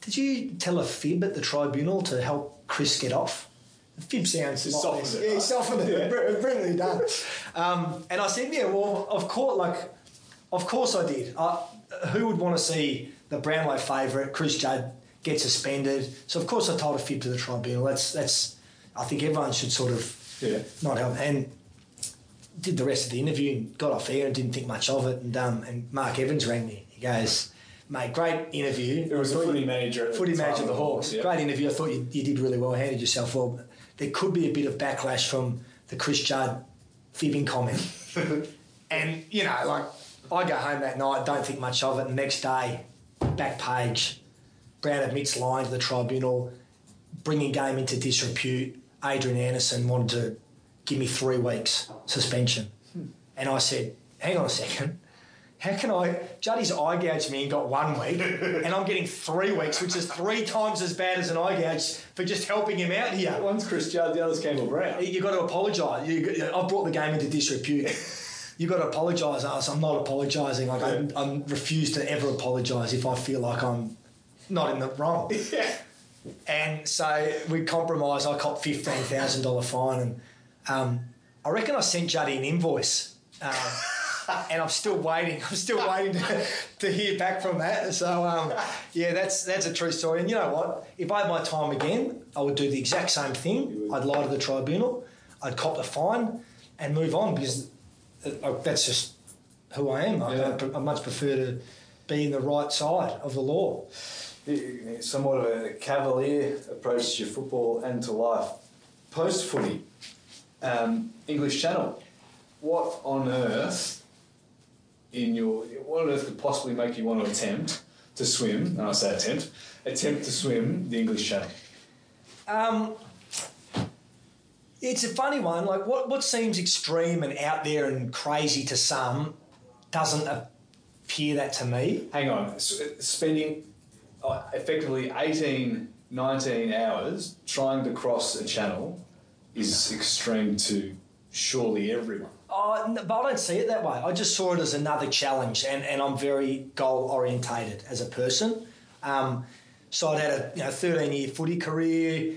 did you tell a fib at the tribunal to help Chris get off? The fib sounds... He softened it. Yeah, he softened it. Brilliantly done. And I said, of course I did. Who would want to see the Brownlow favourite, Chris Judd, get suspended? So, of course, I told a fib to the tribunal. That's I think everyone should sort of not help. And... did the rest of the interview and got off air and didn't think much of it. And Mark Evans rang me. He goes, mate, great interview. It was a footy manager at the Hawks. Great interview. I thought you did really well, handled yourself well. There could be a bit of backlash from the Chris Judd fibbing comment. And, you know, like, I go home that night, don't think much of it. The next day, back page, Brown admits lying to the tribunal, bringing game into disrepute. Adrian Anderson wanted to give me 3 weeks suspension. And I said, hang on a second. How can I... Juddy's eye gouged me and got 1 week and I'm getting 3 weeks, which is 3 times as bad as an eye gouge for just helping him out here. One's Chris Judd, the other's Campbell Brown. You've got to apologise. I've brought the game into disrepute. You've got to apologise. I'm not apologising. Like, yeah. I refuse to ever apologise if I feel like I'm not in the wrong. Yeah. And so we compromised. I copped $15,000 fine and I reckon I sent Juddy an invoice. And I'm still waiting. I'm still waiting to hear back from that. So, yeah, that's a true story. And you know what? If I had my time again, I would do the exact same thing. I'd lie to the tribunal. I'd cop the fine and move on because that's just who I am. I much prefer to be in the right side of the law. Somewhat of a cavalier approach to football and to life. Post-footy, English Channel, what on earth... what on earth could possibly make you want to attempt to swim? And I say attempt to swim the English Channel. It's a funny one. Like what seems extreme and out there and crazy to some doesn't appear that to me. Hang on, spending effectively 18, 19 hours trying to cross a channel is extreme to surely everyone. Oh, but I don't see it that way. I just saw it as another challenge, and I'm very goal-orientated as a person. So I'd had a 13-year footy career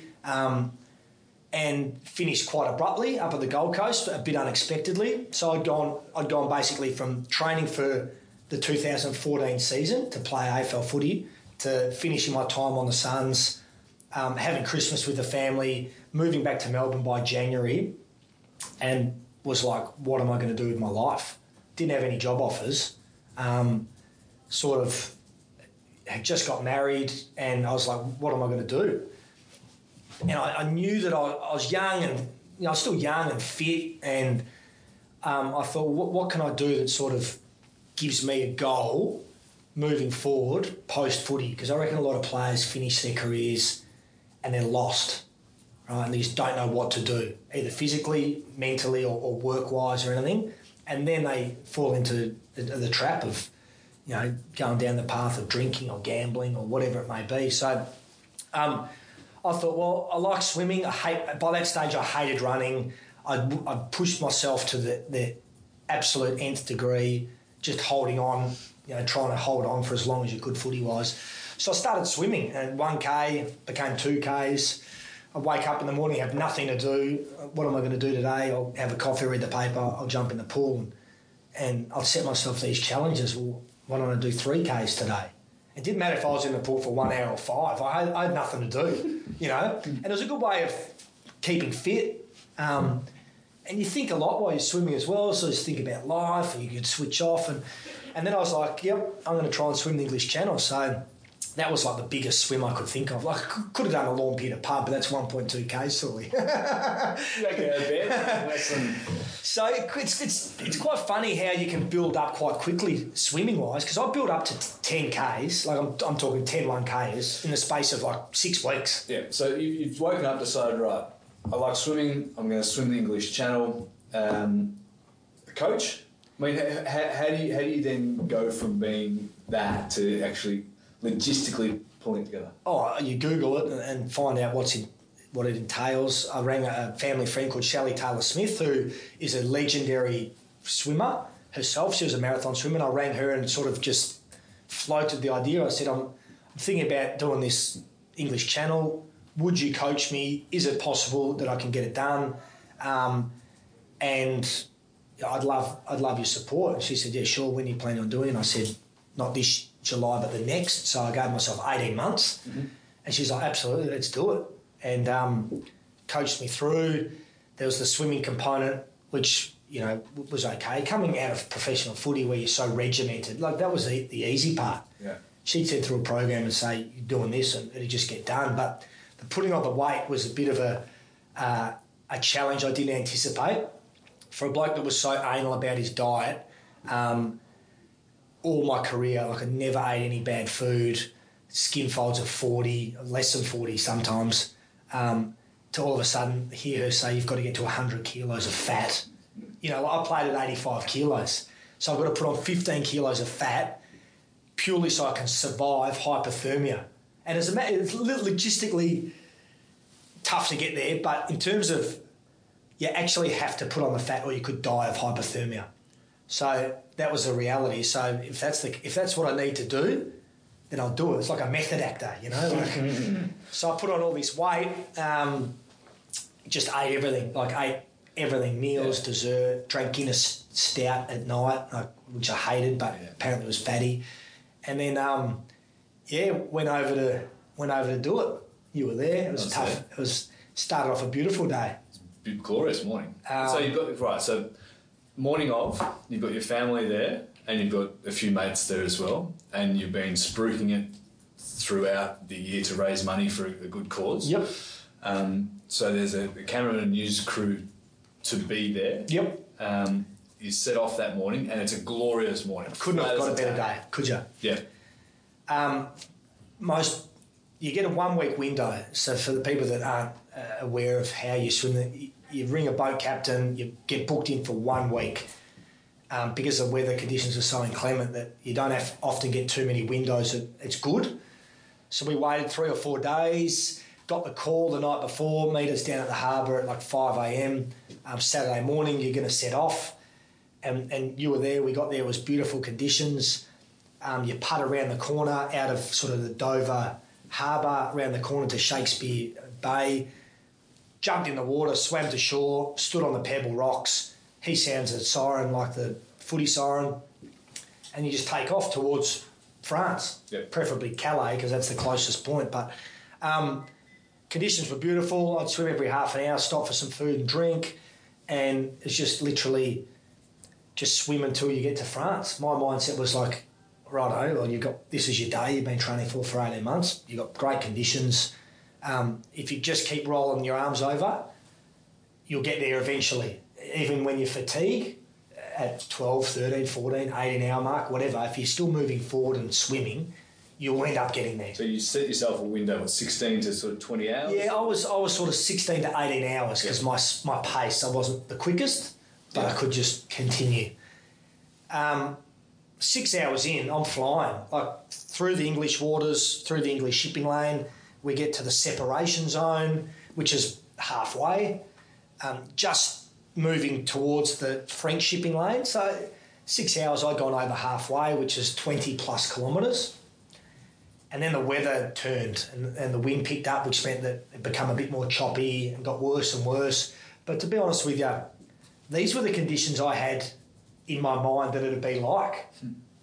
and finished quite abruptly up at the Gold Coast, a bit unexpectedly. So I'd gone basically from training for the 2014 season to play AFL footy to finishing my time on the Suns, having Christmas with the family, moving back to Melbourne by January, and... was like, what am I going to do with my life? Didn't have any job offers. Sort of had just got married and I was like, what am I going to do? And I knew that I was young and I was still young and fit and I thought, what can I do that sort of gives me a goal moving forward post-footy? Because I reckon a lot of players finish their careers and they're lost. Right, and they just don't know what to do, either physically, mentally, or work-wise or anything. And then they fall into the trap of, going down the path of drinking or gambling or whatever it may be. So I thought, well, I like swimming. By that stage, I hated running. I pushed myself to the absolute nth degree, just holding on, trying to hold on for as long as you could footy-wise. So I started swimming, and 1K became 2Ks. I wake up in the morning, have nothing to do. What am I going to do today? I'll have a coffee, read the paper, I'll jump in the pool. And I'll set myself these challenges. Well, why don't I do 3Ks today? It didn't matter if I was in the pool for 1 hour or 5. I had nothing to do, And it was a good way of keeping fit. And you think a lot while you're swimming as well, so you think about life and you could switch off. And then I was like, yep, I'm going to try and swim the English Channel. So... that was like the biggest swim I could think of. Like, I could have done a Lawn Pier to Pub, but that's 1.2K silly. So it's quite funny how you can build up quite quickly swimming wise, because I built up to 10Ks, like I'm talking 10 1Ks in the space of like 6 weeks. Yeah. So you've woken up, decided, right, I like swimming. I'm going to swim the English Channel. Coach. I mean, how do you then go from being that to actually logistically pulling together? Oh, you Google it and find out what it entails. I rang a family friend called Shelley Taylor-Smith, who is a legendary swimmer herself. She was a marathon swimmer. And I rang her and sort of just floated the idea. I said, I'm thinking about doing this English Channel. Would you coach me? Is it possible that I can get it done? And I'd love your support. And she said, yeah, sure. When are you planning on doing it? And I said, not this July, but the next. So I gave myself 18 months. Mm-hmm. And she's like, absolutely, let's do it. And coached me through. There was the swimming component, which, was okay. Coming out of professional footy where you're so regimented, like that was the easy part. Yeah. She'd sit through a program and say, you're doing this, and it'd just get done. But the putting on the weight was a bit of a challenge I didn't anticipate. for a bloke that was so anal about his diet, all my career, like I never ate any bad food, skin folds of 40, less than 40 sometimes, to all of a sudden hear her say you've got to get to 100 kilos of fat. You know, I played at 85 kilos, so I've got to put on 15 kilos of fat purely so I can survive hypothermia. And as a matter, it's logistically tough to get there, but in terms of you actually have to put on the fat or you could die of hypothermia. So that was the reality. So if that's what I need to do, then I'll do it. It's like a method actor, you know. Like, so I put on all this weight, just ate everything, meals, dessert, drank Guinness stout at night, which I hated, but apparently it was fatty. And then, went over to do it. You were there. It was tough. It was started off a beautiful day. It's a glorious morning. So you've got So morning of, you've got your family there, and you've got a few mates there as well, and you've been spruiking it throughout the year to raise money for a good cause. Yep. So there's a camera and news crew to be there. Yep. You set off that morning, and it's a glorious morning. Couldn't have got a better day, could you? Yeah. You get a 1 week window. So for the people that aren't aware of how you swim, you ring a boat captain, you get booked in for 1 week because the weather conditions are so inclement that you don't often get too many windows. It's good. So we waited 3 or 4 days, got the call the night before, meet us down at the harbour at like 5 a.m. Saturday morning, you're going to set off. And you were there. We got there. It was beautiful conditions. You putt around the corner out of sort of the Dover harbour, around the corner to Shakespeare Bay, jumped in the water, swam to shore, stood on the pebble rocks. He sounds a siren like the footy siren. And you just take off towards France, preferably Calais because that's the closest point. But conditions were beautiful. I'd swim every half an hour, stop for some food and drink, and it's just literally just swim until you get to France. My mindset was like, righto, well, this is your day. You've been training for 18 months. You've got great conditions. If you just keep rolling your arms over, you'll get there eventually. Even when you're fatigued at 12, 13, 14, 18-hour mark, whatever, if you're still moving forward and swimming, you'll end up getting there. So you set yourself a window of 16 to sort of 20 hours? Yeah, I was sort of 16 to 18 hours because my pace, I wasn't the quickest, but I could just continue. 6 hours in, I'm flying, like through the English waters, through the English shipping lane. We get to the separation zone, which is halfway, just moving towards the French shipping lane. So 6 hours I'd gone over halfway, which is 20-plus kilometres. And then the weather turned and the wind picked up, which meant that it became a bit more choppy and got worse and worse. But to be honest with you, these were the conditions I had in my mind that it would be like.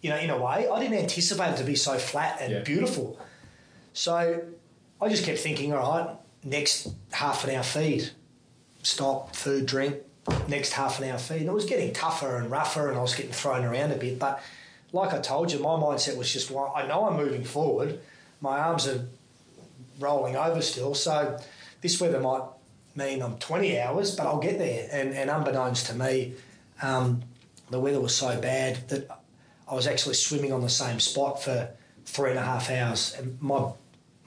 You know, in a way, I didn't anticipate it to be so flat and beautiful. So I just kept thinking, all right, next half an hour feed, stop, food, drink, next half an hour feed. And it was getting tougher and rougher and I was getting thrown around a bit. But like I told you, my mindset was just, well, I know I'm moving forward. My arms are rolling over still. So this weather might mean I'm 20 hours, but I'll get there. And unbeknownst to me, the weather was so bad that I was actually swimming on the same spot for 3.5 hours. And my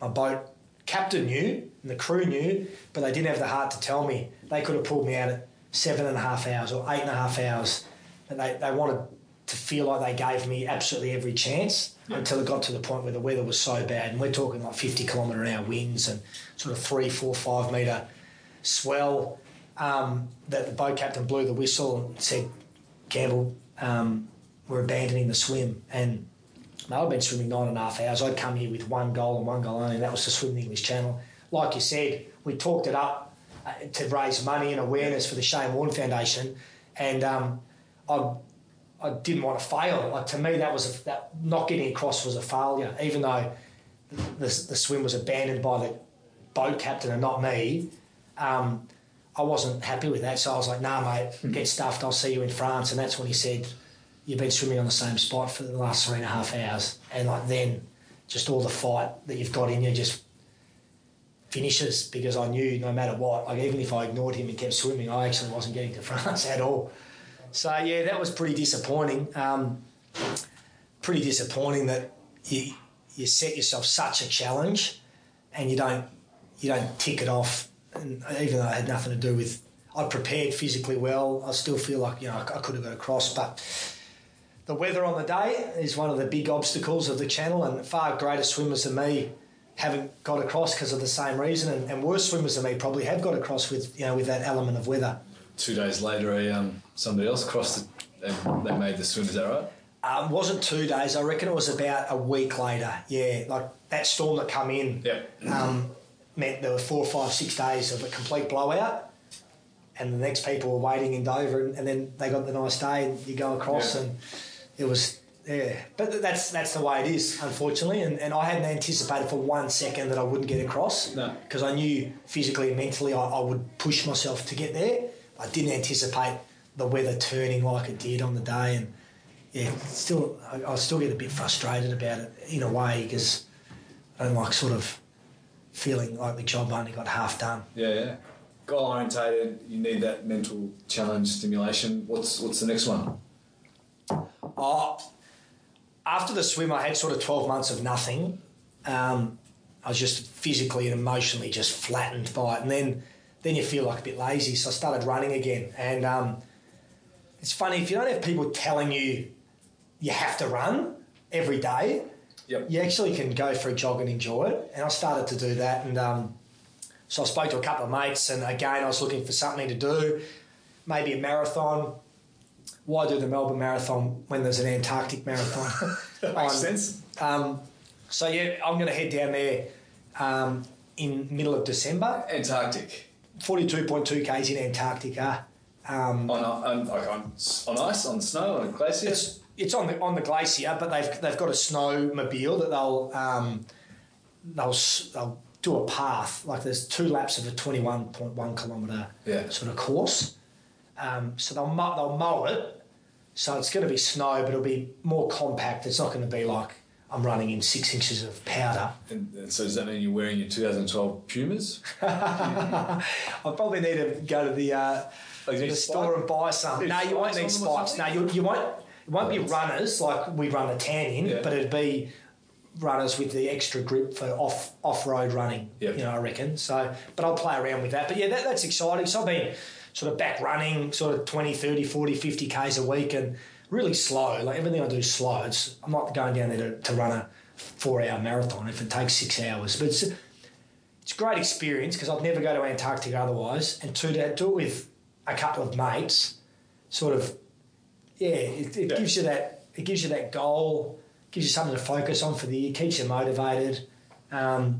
boat captain knew and the crew knew, but they didn't have the heart to tell me. They could have pulled me out at 7.5 hours or 8.5 hours, and they wanted to feel like they gave me absolutely every chance until it got to the point where the weather was so bad, and we're talking like 50-kilometre-an-hour winds and sort of 3, 4, 5-metre swell, that the boat captain blew the whistle and said, Campbell, we're abandoning the swim. And I'd been swimming 9.5 hours. I'd come here with one goal and one goal only, and that was to swim the English Channel. Like you said, we talked it up to raise money and awareness for the Shane Warne Foundation, and I didn't want to fail. Like, to me, that not getting across was a failure, even though the swim was abandoned by the boat captain and not me. I wasn't happy with that, so I was like, nah, mate, get stuffed, I'll see you in France. And that's when he said, you've been swimming on the same spot for the last 3.5 hours. And like then, just all the fight that you've got in you just finishes, because I knew no matter what, like, even if I ignored him and kept swimming, I actually wasn't getting to France at all. So, yeah, that was pretty disappointing. Pretty disappointing that you set yourself such a challenge and you don't tick it off. And even though I had nothing to do with, I prepared physically well. I still feel like, you know, I could have got across, but the weather on the day is one of the big obstacles of the Channel, and far greater swimmers than me haven't got across because of the same reason, and worse swimmers than me probably have got across with, you know, with that element of weather. 2 days later, somebody else crossed and they made the swim, is that right? It wasn't 2 days. I reckon it was about a week later. Yeah, like that storm that come in meant there were 4, 5, 6 days of a complete blowout, and the next people were waiting in Dover, and then they got the nice day and you go across and it was... Yeah, but that's the way it is, unfortunately, and I hadn't anticipated for 1 second that I wouldn't get across. No, because I knew physically and mentally I would push myself to get there. I didn't anticipate the weather turning like it did on the day, and I still get a bit frustrated about it in a way, because I don't like sort of feeling like the job only got half done. Yeah. Goal orientated, you need that mental challenge, stimulation. What's the next one? After the swim, I had sort of 12 months of nothing. I was just physically and emotionally just flattened by it. And then you feel like a bit lazy, so I started running again. And it's funny, if you don't have people telling you you have to run every day, you actually can go for a jog and enjoy it. And I started to do that. And so I spoke to a couple of mates, and again, I was looking for something to do, maybe a marathon. Why do the Melbourne Marathon when there's an Antarctic Marathon? That makes sense. I'm going to head down there in middle of December. Antarctic. 42.2 Ks in Antarctica. On ice, on snow, on a glacier? It's on the glacier, but they've got a snowmobile that they'll do a path. Like there's 2 laps of a 21.1 kilometre sort of course. So they'll mow it, so it's going to be snow, but it'll be more compact. It's not going to be like I'm running in 6 inches of powder. And so does that mean you're wearing your 2012 Pumas? I probably need to go to the store and buy some. No, you won't need spikes. No, you won't. It won't be runners like we run a tan in, but it'd be runners with the extra grip for off-road running. Yep. You know, I reckon. So, but I'll play around with that. But yeah, that's exciting. So I've been sort of back running sort of 20, 30, 40, 50 Ks a week, and really slow. Like everything I do is slow. I'm not going down there to run a 4-hour marathon if it takes 6 hours. But it's a great experience because I'd never go to Antarctica otherwise. And to do it with a couple of mates, sort of, it gives you that, it gives you that goal, gives you something to focus on for the year, keeps you motivated. You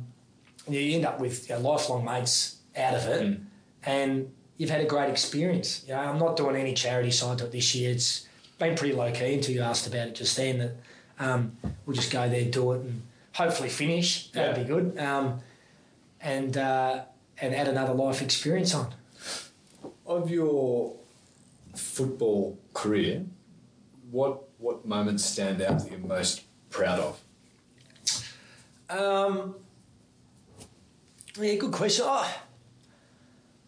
end up with lifelong mates out of it. Mm. And you've had a great experience. You know, I'm not doing any charity side to it this year. It's been pretty low-key until you asked about it just then, that we'll just go there, do it, and hopefully finish. That'd be good. And add another life experience on. Of your football career, what moments stand out that you're most proud of? Good question.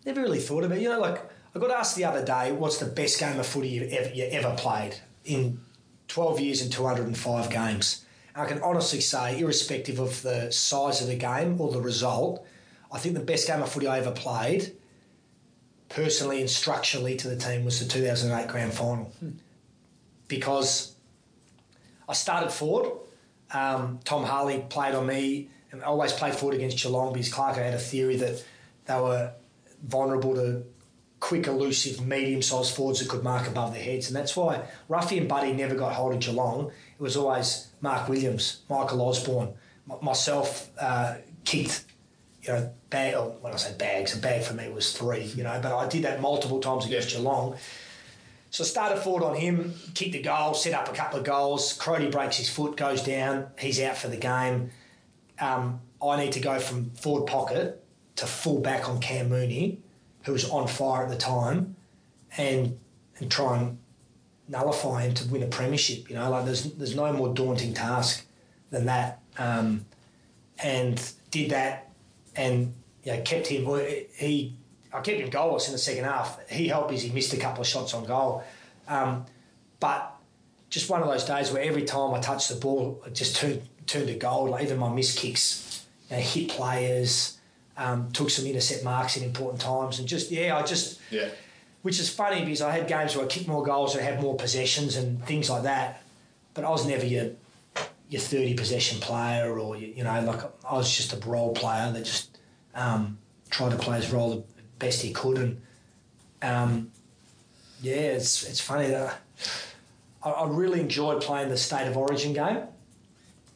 Never really thought about it. You know, like I got asked the other day, what's the best game of footy you ever played in 12 years and 205 games? And I can honestly say, irrespective of the size of the game or the result, I think the best game of footy I ever played, personally and structurally to the team, was the 2008 grand final. Because I started forward. Tom Harley played on me, and I always played forward against Geelong because Clarko had a theory that they were vulnerable to quick, elusive, medium-sized forwards that could mark above their heads. And that's why Ruffy and Buddy never got hold of Geelong. It was always Mark Williams, Michael Osborne, myself kicked, you know, bag. Or when I say bags, a bag for me was 3, you know, but I did that multiple times against Geelong. So I started forward on him, kicked a goal, set up a couple of goals. Crody breaks his foot, goes down. He's out for the game. I need to go from forward pocket to full back on Cam Mooney, who was on fire at the time, and try and nullify him to win a premiership. You know, like there's no more daunting task than that. And did that, and you know, kept him. I kept him goalless in the second half. He helped as he missed a couple of shots on goal. But just one of those days where every time I touched the ball, it just turned to gold. Like even my missed kicks, you know, hit players, took some intercept marks at important times, and just. Which is funny because I had games where I kicked more goals and had more possessions and things like that, but I was never your 30 possession player or I was just a role player that just tried to play his role the best he could, and it's funny that I really enjoyed playing the State of Origin game.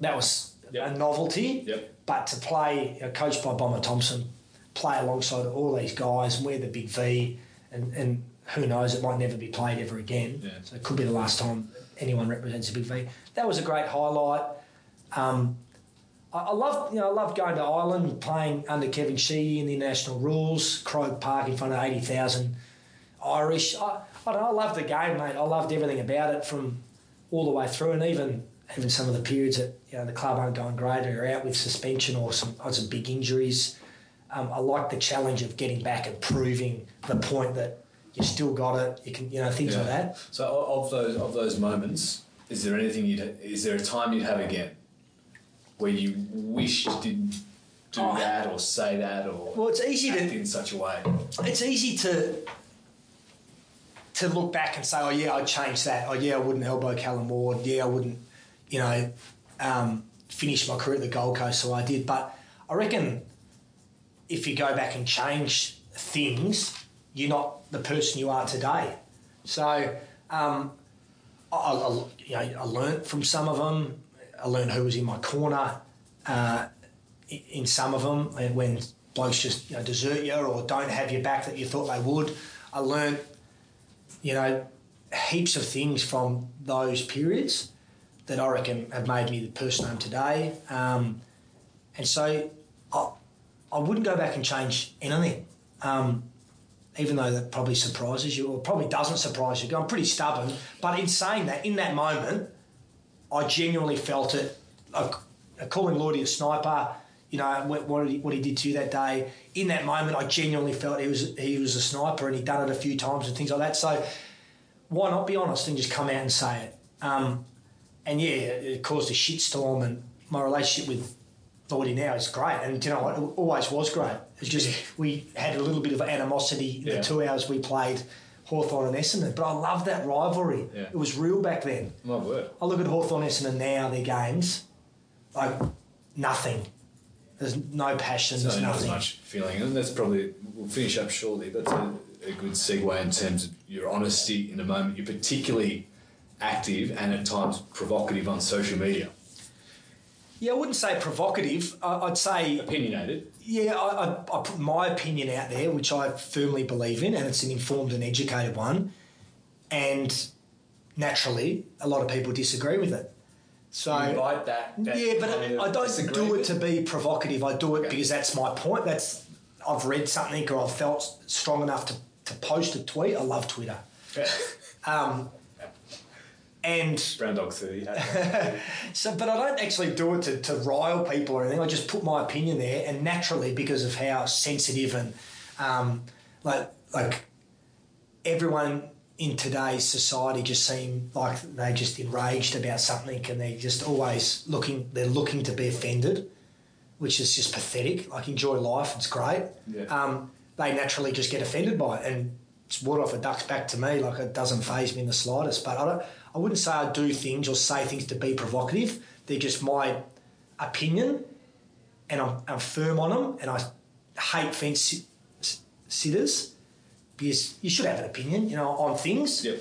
That was a novelty, but to play coached by Bomber Thompson, play alongside all these guys and wear the big V. And who knows, it might never be played ever again. Yeah. So it could be the last time anyone represents a big V. That was a great highlight. I loved going to Ireland, playing under Kevin Sheedy in the international rules, Croke Park in front of 80,000 Irish. I loved the game, mate. I loved everything about it from all the way through, and even some of the periods that the club aren't going great or out with suspension or some big injuries. I like the challenge of getting back and proving the point that you still got it. You can, things like that. So, of those moments, is there a time you'd have again where you wish you didn't do that or say that or? Well, it's easy act in such a way. It's easy to look back and say, oh yeah, I'd change that. Oh yeah, I wouldn't elbow Callum Ward. Yeah, I wouldn't, finish my career at the Gold Coast, so I did. But I reckon, if you go back and change things, you're not the person you are today. So I learnt from some of them. I learnt who was in my corner in some of them, and when blokes just desert you or don't have your back that you thought they would. I learnt heaps of things from those periods that I reckon have made me the person I am today. And so I wouldn't go back and change anything, even though that probably surprises you or probably doesn't surprise you. I'm pretty stubborn, but in saying that, in that moment, I genuinely felt it. Calling Lordy a sniper, what he did to you that day. In that moment, I genuinely felt he was a sniper and he'd done it a few times and things like that. So why not be honest and just come out and say it? It caused a shitstorm, and my relationship with Lordy now is great, and it always was great. It's just we had a little bit of animosity in the 2 hours we played Hawthorn and Essendon, but I love that rivalry. Yeah. It was real back then. My word. I look at Hawthorn Essendon now, their games, like nothing. There's no passion. There's nothing. Not as much feeling, and that's probably we'll finish up shortly. That's a good segue in terms of your honesty in a moment. You're particularly active and at times provocative on social media. Yeah, I wouldn't say provocative. I'd say opinionated. Yeah, I put my opinion out there, which I firmly believe in, and it's an informed and educated one. And naturally, a lot of people disagree with it. So you invite that. Yeah, but I don't do it to be provocative. I do it because that's my point. That's I've read something or I've felt strong enough to post a tweet. I love Twitter. Yeah. And Brown Dog 30. So, but I don't actually do it to rile people or anything. I just put my opinion there, and naturally, because of how sensitive and like everyone in today's society just seem like they're just enraged about something, and they're just always looking to be offended, which is just pathetic. Like, enjoy life; it's great. Yeah. They naturally just get offended by it, and it's water off a duck's back to me. Like, it doesn't faze me in the slightest. But I wouldn't say I do things or say things to be provocative. They're just my opinion, and I'm firm on them, and I hate fence sitters because you should have an opinion, on things. Yep.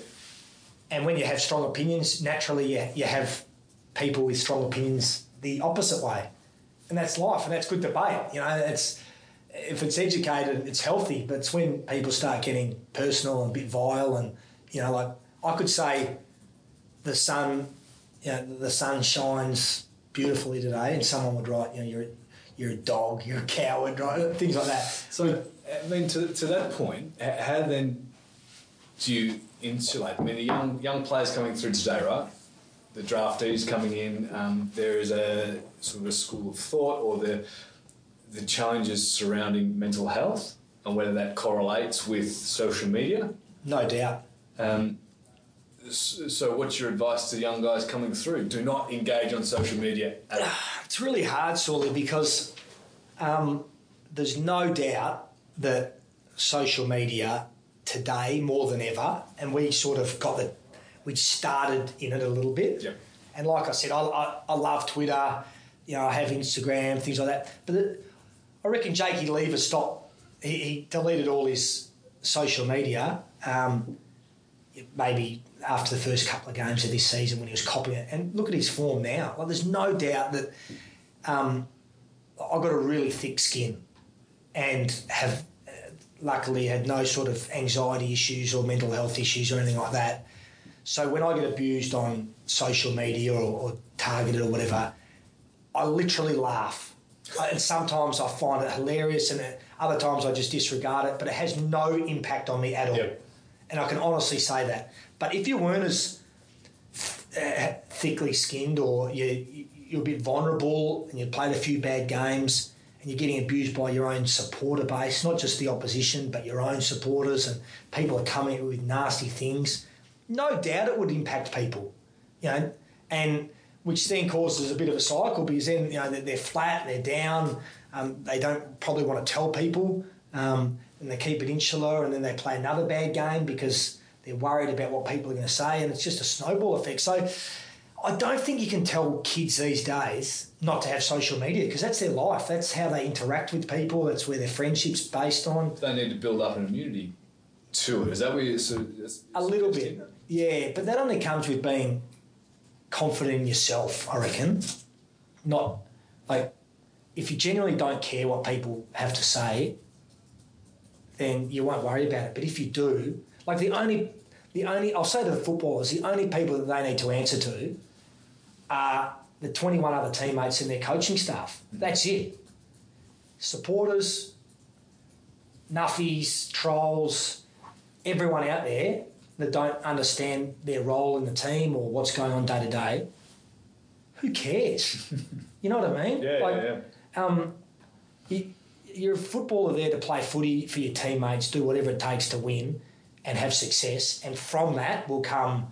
And when you have strong opinions, naturally you have people with strong opinions the opposite way. And that's life, and that's good debate. If it's educated, it's healthy, but it's when people start getting personal and a bit vile and, like I could say... The sun shines beautifully today, and someone would write, you're a dog, you're a coward, right? Things like that. So, to that point, how then do you insulate? The young players coming through today, right? The draftees coming in, there is a sort of a school of thought, or the the challenges surrounding mental health and whether that correlates with social media. No doubt. So what's your advice to young guys coming through? Do not engage on social media. It's really hard, Sully, because there's no doubt that social media today more than ever, and we sort of we started in it a little bit. Yep. And like I said, I love Twitter. You know, I have Instagram, things like that. But I reckon Jakey Lever stopped. He deleted all his social media maybe after the first couple of games of this season when he was copying it. And look at his form now. Like, there's no doubt that I've got a really thick skin and have luckily had no sort of anxiety issues or mental health issues or anything like that. So when I get abused on social media or targeted or whatever, I literally laugh, and sometimes I find it hilarious, and other times I just disregard it, but it has no impact on me at all. Yep. And I can honestly say that. But if you weren't as thickly skinned, or you're a bit vulnerable and you played a few bad games and you're getting abused by your own supporter base, not just the opposition but your own supporters, and people are coming with nasty things, no doubt it would impact people, you know, and which then causes a bit of a cycle, because then, you know, they're flat, they're down, they don't probably want to tell people, and they keep it insular, and then they play another bad game because they're worried about what people are going to say, and it's just a snowball effect. So I don't think you can tell kids these days not to have social media, because that's their life. That's how they interact with people. That's where their friendship's based on. They need to build up an immunity to it. Is that where you're... a little bit, yeah. But that only comes with being confident in yourself, I reckon. Not like, if you genuinely don't care what people have to say, then you won't worry about it. But if you do, like the only I'll say to the footballers, the only people that they need to answer to are the 21 other teammates and their coaching staff. That's it. Supporters, nuffies, trolls, everyone out there that don't understand their role in the team or what's going on day to day, who cares? You know what I mean? Yeah, yeah. You're a footballer there to play footy for your teammates, do whatever it takes to win and have success, and from that will come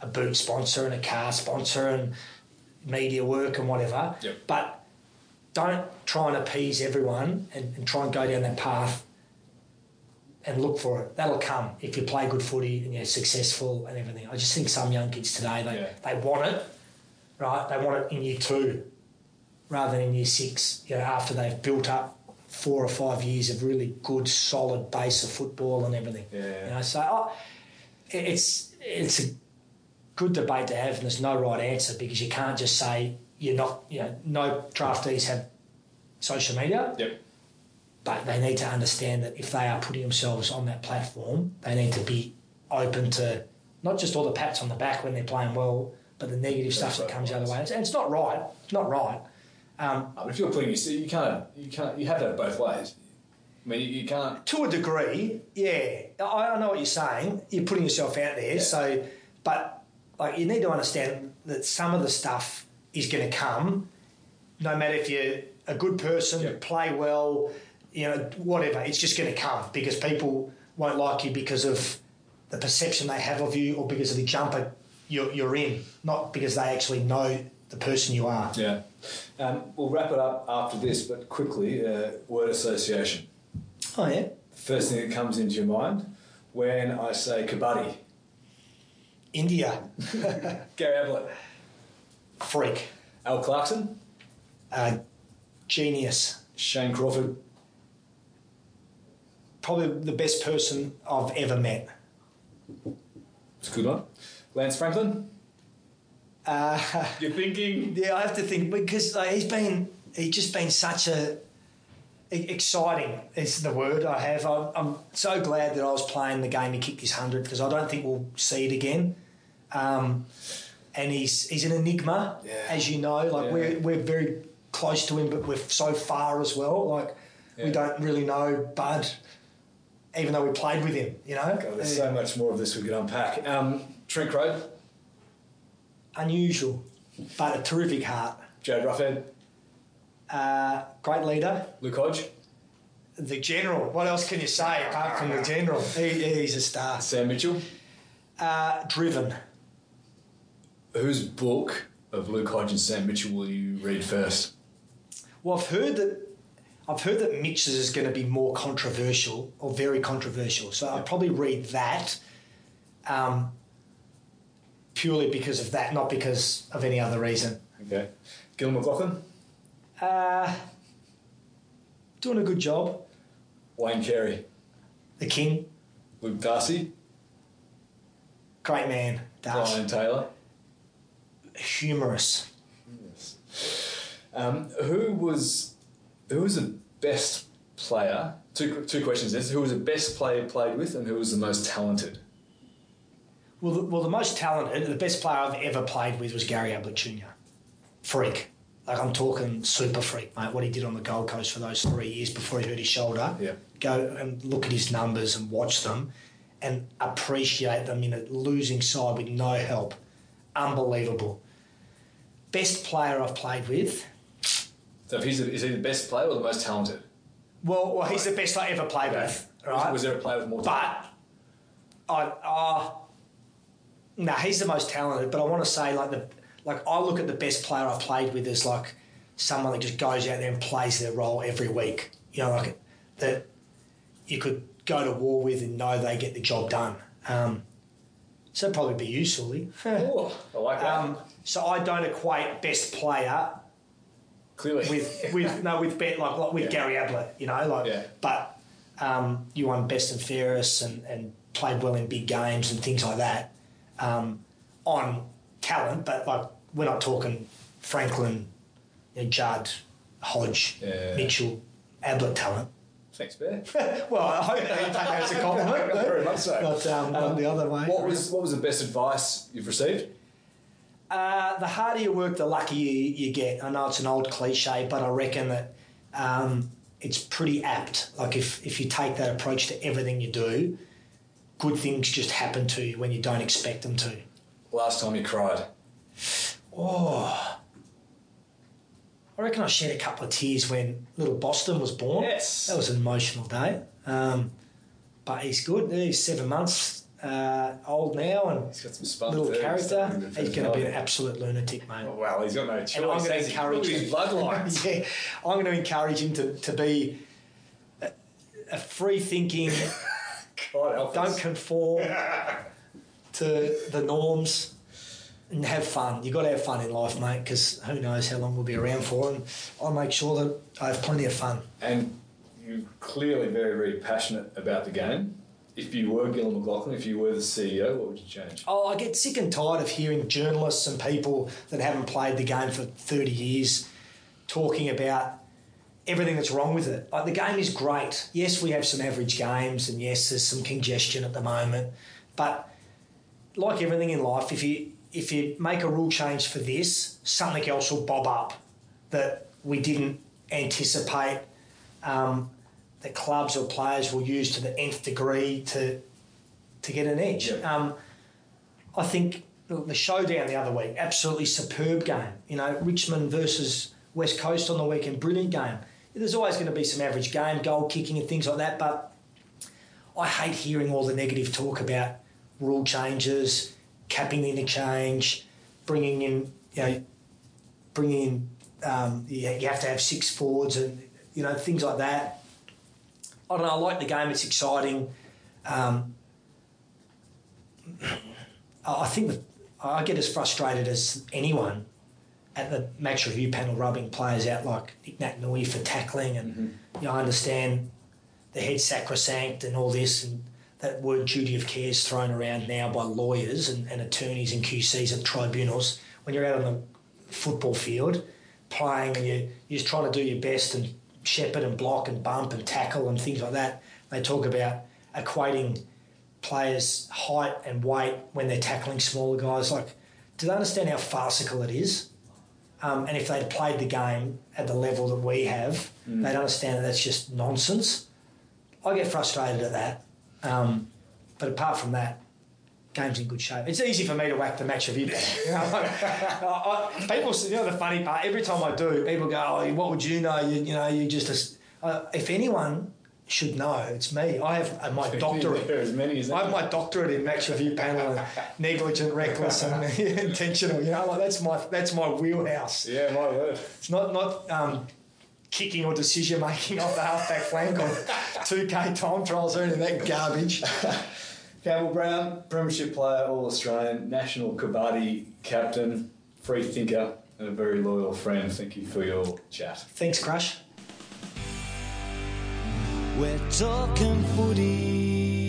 a boot sponsor and a car sponsor and media work and whatever. Yep. But don't try and appease everyone and try and go down that path and look for it. That'll come if you play good footy and you're successful and everything. I just think some young kids today, they want it, right? They want it in year 2 rather than in year 6, you know, after they've built up 4 or 5 years of really good, solid base of football and everything. Yeah. You know, so it's a good debate to have, and there's no right answer, because you can't just say you're not, you know, no draftees have social media. Yep. But they need to understand that if they are putting themselves on that platform, they need to be open to not just all the pats on the back when they're playing well, but the negative stuff that comes the other way. And it's not right. It's not right. But if you're putting yourself, you can't. You have to have both ways. I mean, you can't. To a degree, yeah. I know what you're saying. You're putting yourself out there. Yeah. So, but like, you need to understand that some of the stuff is going to come, no matter if you're a good person, yeah, play well, you know, whatever, it's just going to come, because people won't like you because of the perception they have of you or because of the jumper you're in, not because they actually know the person you are. Yeah. We'll wrap it up after this, but quickly, word association. Oh, yeah. First thing that comes into your mind when I say kabaddi. India. Gary Ablett. Freak. Al Clarkson. Genius. Shane Crawford. Probably the best person I've ever met. It's a good one. Lance Franklin? You're thinking? Yeah, I have to think, because he's just been such a... Exciting is the word I have. I'm so glad that I was playing the game he kicked his 100, because I don't think we'll see it again. And he's an enigma, yeah, as you know. Like, yeah, we're very close to him, but we're so far as well. Like, yeah, we don't really know Bud, even though we played with him, you know? God, there's so much more of this we could unpack. Trent Crowe? Unusual, but a terrific heart. Joe Ruffin? Great leader. Luke Hodge. The general. What else can you say apart from the general? He's a star. Sam Mitchell. Driven. Whose book of Luke Hodge and Sam Mitchell will you read first? Well, I've heard that Mitch's is going to be more controversial or very controversial. So I'll probably read that purely because of that, not because of any other reason. Okay. Gil McLaughlin? Doing a good job. Wayne Carey? The King. Luke Darcy? Great man, Darcy. Brian Taylor? Humorous. Yes. Who was the best player? Two questions. Who was the best player played with, and who was the most talented? Well, the most talented, the best player I've ever played with was Gary Ablett Jr. Freak. Like, I'm talking super freak, mate. What he did on the Gold Coast for those 3 years before he hurt his shoulder. Yeah. Go and look at his numbers and watch them and appreciate them in a losing side with no help. Unbelievable. Best player I've played with. So is he the best player or the most talented? Well, he's the best I ever played with, right? Was there a player with more talent? But he's the most talented. But I want to say, I look at the best player I've played with as like someone that just goes out there and plays their role every week. You know, like that you could go to war with and know they get the job done. So it'd probably be you, Sully. Oh, I like that. So I don't equate best player clearly with Gary Ablett, you know, but you won best and fairest and played well in big games and things like that on talent, but like we're not talking Franklin, Judd, Hodge, Mitchell, Ablett talent. Thanks, Bear. Well, I hope they take that as a compliment. Very much so. But not the other way. What was the best advice you've received? The harder you work, the luckier you get. I know it's an old cliche, but I reckon that it's pretty apt. Like if you take that approach to everything you do, good things just happen to you when you don't expect them to. Last time you cried? Oh, I reckon I shed a couple of tears when little Boston was born. Yes. That was an emotional day. But he's good. He's 7 months old now and he's got some spunk little character. He's going to be an absolute lunatic, mate. Oh, well, he's got no choice. And I'm going to encourage him. Bloodlines. Yeah, I'm going to encourage him to be a free-thinking, don't conform to the norms. And have fun. You've got to have fun in life, mate, because who knows how long we'll be around for, and I'll make sure that I have plenty of fun. And you're clearly very, very passionate about the game. If you were Gil McLaughlin, if you were the CEO, what would you change? Oh, I get sick and tired of hearing journalists and people that haven't played the game for 30 years talking about everything that's wrong with it. Like, the game is great. Yes, we have some average games, and yes, there's some congestion at the moment, but like everything in life, if you make a rule change for this, something else will bob up that we didn't anticipate, that clubs or players will use to the nth degree to get an edge. Yep. I think the showdown the other week, absolutely superb game. You know, Richmond versus West Coast on the weekend, brilliant game. There's always going to be some average game, goal kicking and things like that, but I hate hearing all the negative talk about rule changes, capping the interchange, bringing in you have to have six forwards and, you know, things like that. I don't know, I like the game, it's exciting. I think I get as frustrated as anyone at the match review panel rubbing players out like Nick Natnoy for tackling and, you know, I understand the head sacrosanct and all this and that word duty of care is thrown around now by lawyers and attorneys and QCs at tribunals. When you're out on the football field playing and you're just trying to do your best and shepherd and block and bump and tackle and things like that, they talk about equating players' height and weight when they're tackling smaller guys. Like, do they understand how farcical it is? And if they'd played the game at the level that we have, they'd understand that that's just nonsense. I get frustrated at that. But apart from that, game's in good shape. It's easy for me to whack the match of it. You know, like, people, you know, the funny part, every time I do, people go, oh, what would you know? If anyone should know, it's me. I have my doctorate. There are as many as I have my doctorate in match review panel and negligent, reckless, and intentional. You know, like that's my wheelhouse. Yeah, my word. It's not kicking or decision making off the halfback flank or 2K time trials or anything that garbage. Campbell Brown, premiership player, all Australian, national kabaddi captain, free thinker, and a very loyal friend. Thank you for your chat. Thanks, Crush. We're talking footy.